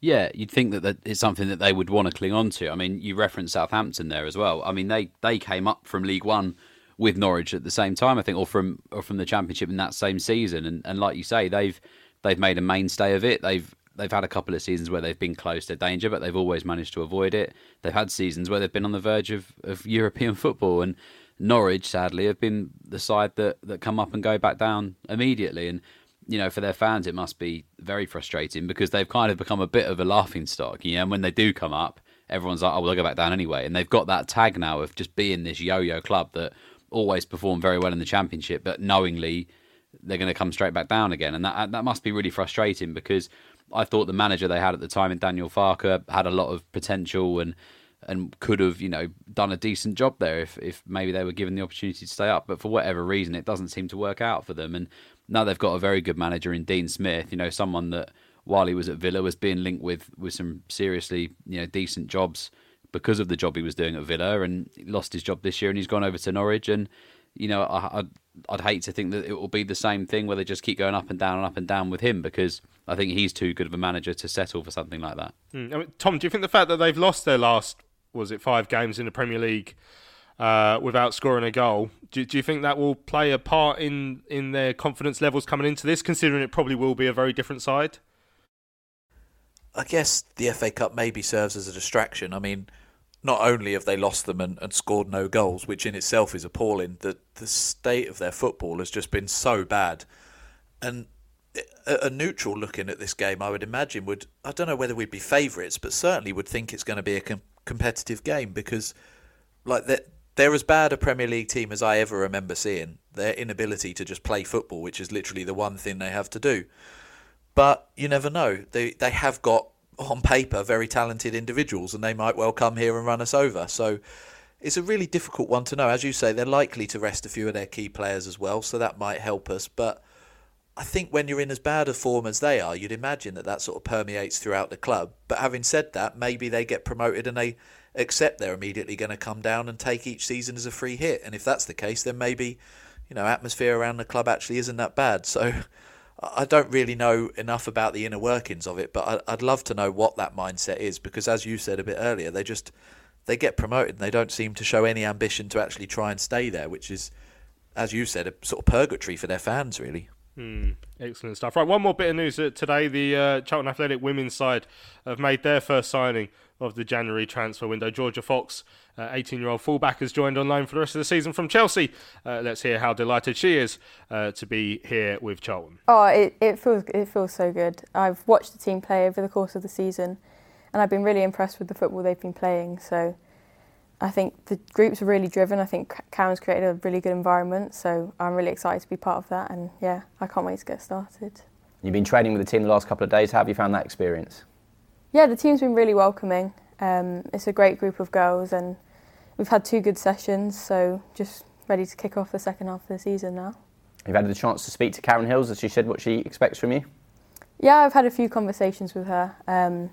Yeah, you'd think that, that it's something that they would want to cling on to. I mean, you referenced Southampton there as well. I mean, they, they came up from League One with Norwich at the same time, I think, or from or from the Championship in that same season. And, and like you say, they've... They've made a mainstay of it. They've they've had a couple of seasons where they've been close to danger, but they've always managed to avoid it. They've had seasons where they've been on the verge of, of European football. And Norwich, sadly, have been the side that, that come up and go back down immediately. And, you know, for their fans, it must be very frustrating because they've kind of become a bit of a laughing stock. You know, and when they do come up, everyone's like, oh, well, they'll go back down anyway. And they've got that tag now of just being this yo-yo club that always perform very well in the Championship, but knowingly they're going to come straight back down again. And that that must be really frustrating because I thought the manager they had at the time in Daniel Farke had a lot of potential and and could have, you know, done a decent job there if, if maybe they were given the opportunity to stay up. But for whatever reason, it doesn't seem to work out for them. And now they've got a very good manager in Dean Smith, you know, someone that while he was at Villa was being linked with, with some seriously, you know, decent jobs because of the job he was doing at Villa, and lost his job this year and he's gone over to Norwich and you know, I, I'd, I'd hate to think that it will be the same thing where they just keep going up and down and up and down with him, because I think he's too good of a manager to settle for something like that. Mm. I mean, Tom, do you think the fact that they've lost their last, was it five games in the Premier League uh, without scoring a goal, do, do you think that will play a part in, in their confidence levels coming into this, considering it probably will be a very different side? I guess the F A Cup maybe serves as a distraction. I mean, not only have they lost them and, and scored no goals, which in itself is appalling, the, the state of their football has just been so bad. And a, a neutral looking at this game, I would imagine, would, I don't know whether we'd be favourites, but certainly would think it's going to be a com- competitive game, because like they're, they're as bad a Premier League team as I ever remember seeing. Their inability to just play football, which is literally the one thing they have to do. But you never know. They they have got, on paper, very talented individuals, and they might well come here and run us over. So it's a really difficult one to know. As you say, they're likely to rest a few of their key players as well, so that might help us. But I think when you're in as bad a form as they are, you'd imagine that that sort of permeates throughout the club. But having said that, maybe they get promoted and they accept they're immediately going to come down and take each season as a free hit. And if that's the case, then maybe, you know, atmosphere around the club actually isn't that bad. So I don't really know enough about the inner workings of it, but I'd love to know what that mindset is, because as you said a bit earlier, they just they get promoted and they don't seem to show any ambition to actually try and stay there, which is, as you said, a sort of purgatory for their fans, really. Mm, excellent stuff. Right, one more bit of news today. The uh, Charlton Athletic women's side have made their first signing of the January transfer window. Georgia Fox, uh, eighteen-year-old fullback, has joined on loan for the rest of the season from Chelsea. Uh, let's hear how delighted she is uh, to be here with Charlton. Oh, it, it feels it feels so good. I've watched the team play over the course of the season, and I've been really impressed with the football they've been playing. So I think the group's really driven. I think Karen's created a really good environment, so I'm really excited to be part of that. And yeah, I can't wait to get started. You've been training with the team the last couple of days. How have you found that experience? Yeah, the team's been really welcoming. Um, it's a great group of girls, and we've had two good sessions, so just ready to kick off the second half of the season now. You've had the chance to speak to Karen Hills, as she said what she expects from you? Yeah, I've had a few conversations with her. Um,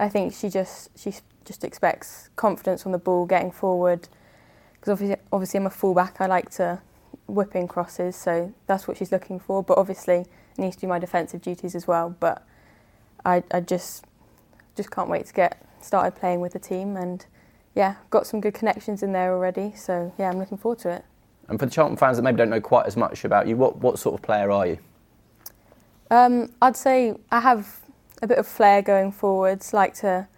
I think she just she just expects confidence on the ball, getting forward, because obviously, obviously I'm a fullback. I like to whip in crosses, so that's what she's looking for. But obviously, I need to do my defensive duties as well, but I, I just... just can't wait to get started playing with the team, and yeah, got some good connections in there already, so yeah, I'm looking forward to it. And for the Charlton fans that maybe don't know quite as much about you, what, what sort of player are you? Um, I'd say I have a bit of flair going forwards, like to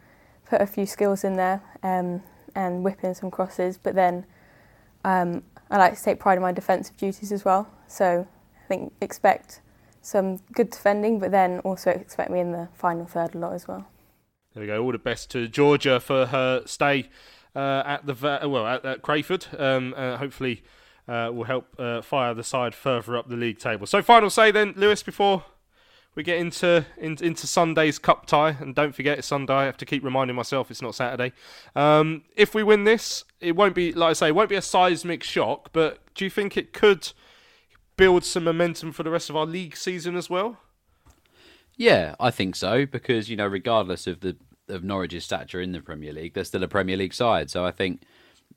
put a few skills in there um, and whip in some crosses, but then um, I like to take pride in my defensive duties as well, so I think expect some good defending, but then also expect me in the final third a lot as well. There we go. All the best to Georgia for her stay uh, at the well at, at Crayford. Um, uh, hopefully, uh, will help uh, fire the side further up the league table. So, final say then, Lewis, before we get into in, into Sunday's cup tie, and don't forget it's Sunday. I have to keep reminding myself it's not Saturday. Um, if we win this, it won't be, like I say, it won't be a seismic shock. But do you think it could build some momentum for the rest of our league season as well? Yeah, I think so, because, you know, regardless of the of Norwich's stature in the Premier League, they're still a Premier League side. So I think,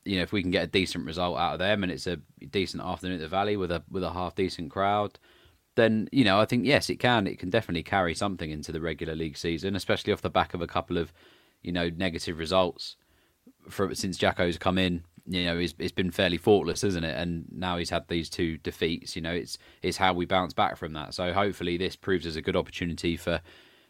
you know, if we can get a decent result out of them, and it's a decent afternoon at the Valley with a with a half decent crowd, then, you know, I think yes, it can it can definitely carry something into the regular league season, especially off the back of a couple of, you know, negative results for since Jacko's come in. You know, it's it's been fairly faultless, hasn't it? And now he's had these two defeats. You know, it's it's how we bounce back from that. So hopefully this proves as a good opportunity for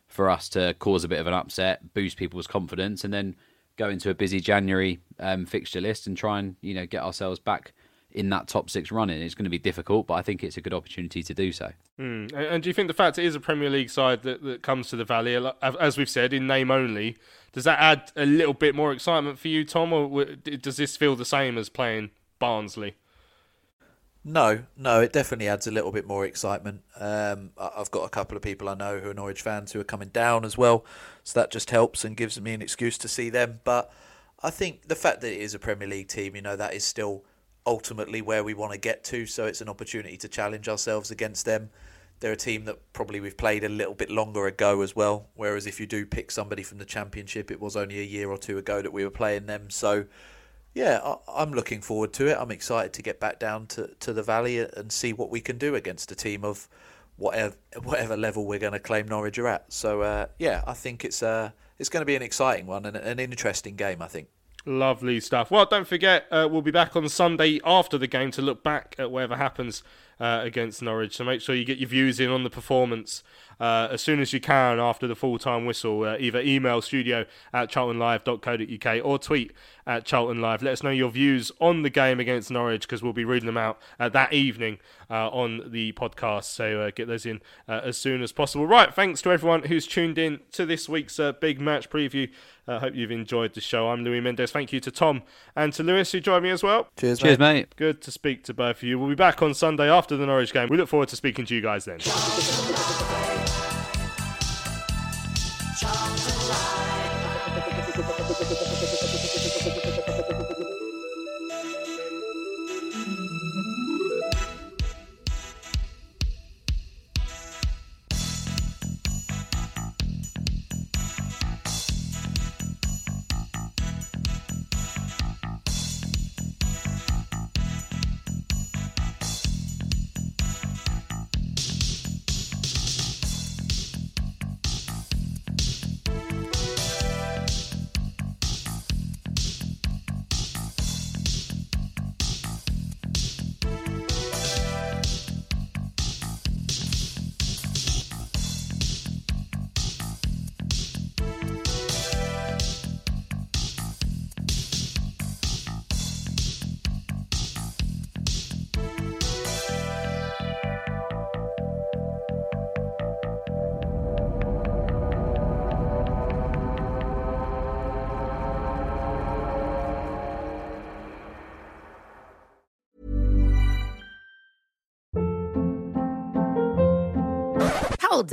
for us to cause a bit of an upset, boost people's confidence, and then go into a busy January um, fixture list and try and, you know, get ourselves back in that top six running. It's going to be difficult, but I think it's a good opportunity to do so. Mm. And do you think the fact it is a Premier League side that, that comes to the Valley, as we've said, in name only, does that add a little bit more excitement for you, Tom, or does this feel the same as playing Barnsley? No, no, it definitely adds a little bit more excitement. Um, I've got a couple of people I know who are Norwich fans who are coming down as well, so that just helps and gives me an excuse to see them. But I think the fact that it is a Premier League team, you know, that is still ultimately where we want to get to, so it's an opportunity to challenge ourselves against them. They're a team that probably we've played a little bit longer ago as well, whereas if you do pick somebody from the Championship, it was only a year or two ago that we were playing them, so yeah, I, I'm looking forward to it. I'm excited to get back down to, to the Valley and see what we can do against a team of whatever whatever level we're going to claim Norwich are at. So, uh, yeah, I think it's uh, it's going to be an exciting one and an interesting game, I think. Lovely stuff. Well, don't forget, uh, we'll be back on Sunday after the game to look back at whatever happens uh, against Norwich. So make sure you get your views in on the performance uh, as soon as you can after the full-time whistle. Uh, either email studio at charlton live dot co dot uk or tweet at Charlton Live. Let us know your views on the game against Norwich, because we'll be reading them out uh, that evening uh, on the podcast. So uh, get those in uh, as soon as possible. Right, thanks to everyone who's tuned in to this week's uh, big match preview. I uh, hope you've enjoyed the show. I'm Louis Mendes. Thank you to Tom and to Lewis, who joined me as well. Cheers, mate. Cheers, mate. Good to speak to both of you. We'll be back on Sunday after the Norwich game. We look forward to speaking to you guys then. Hold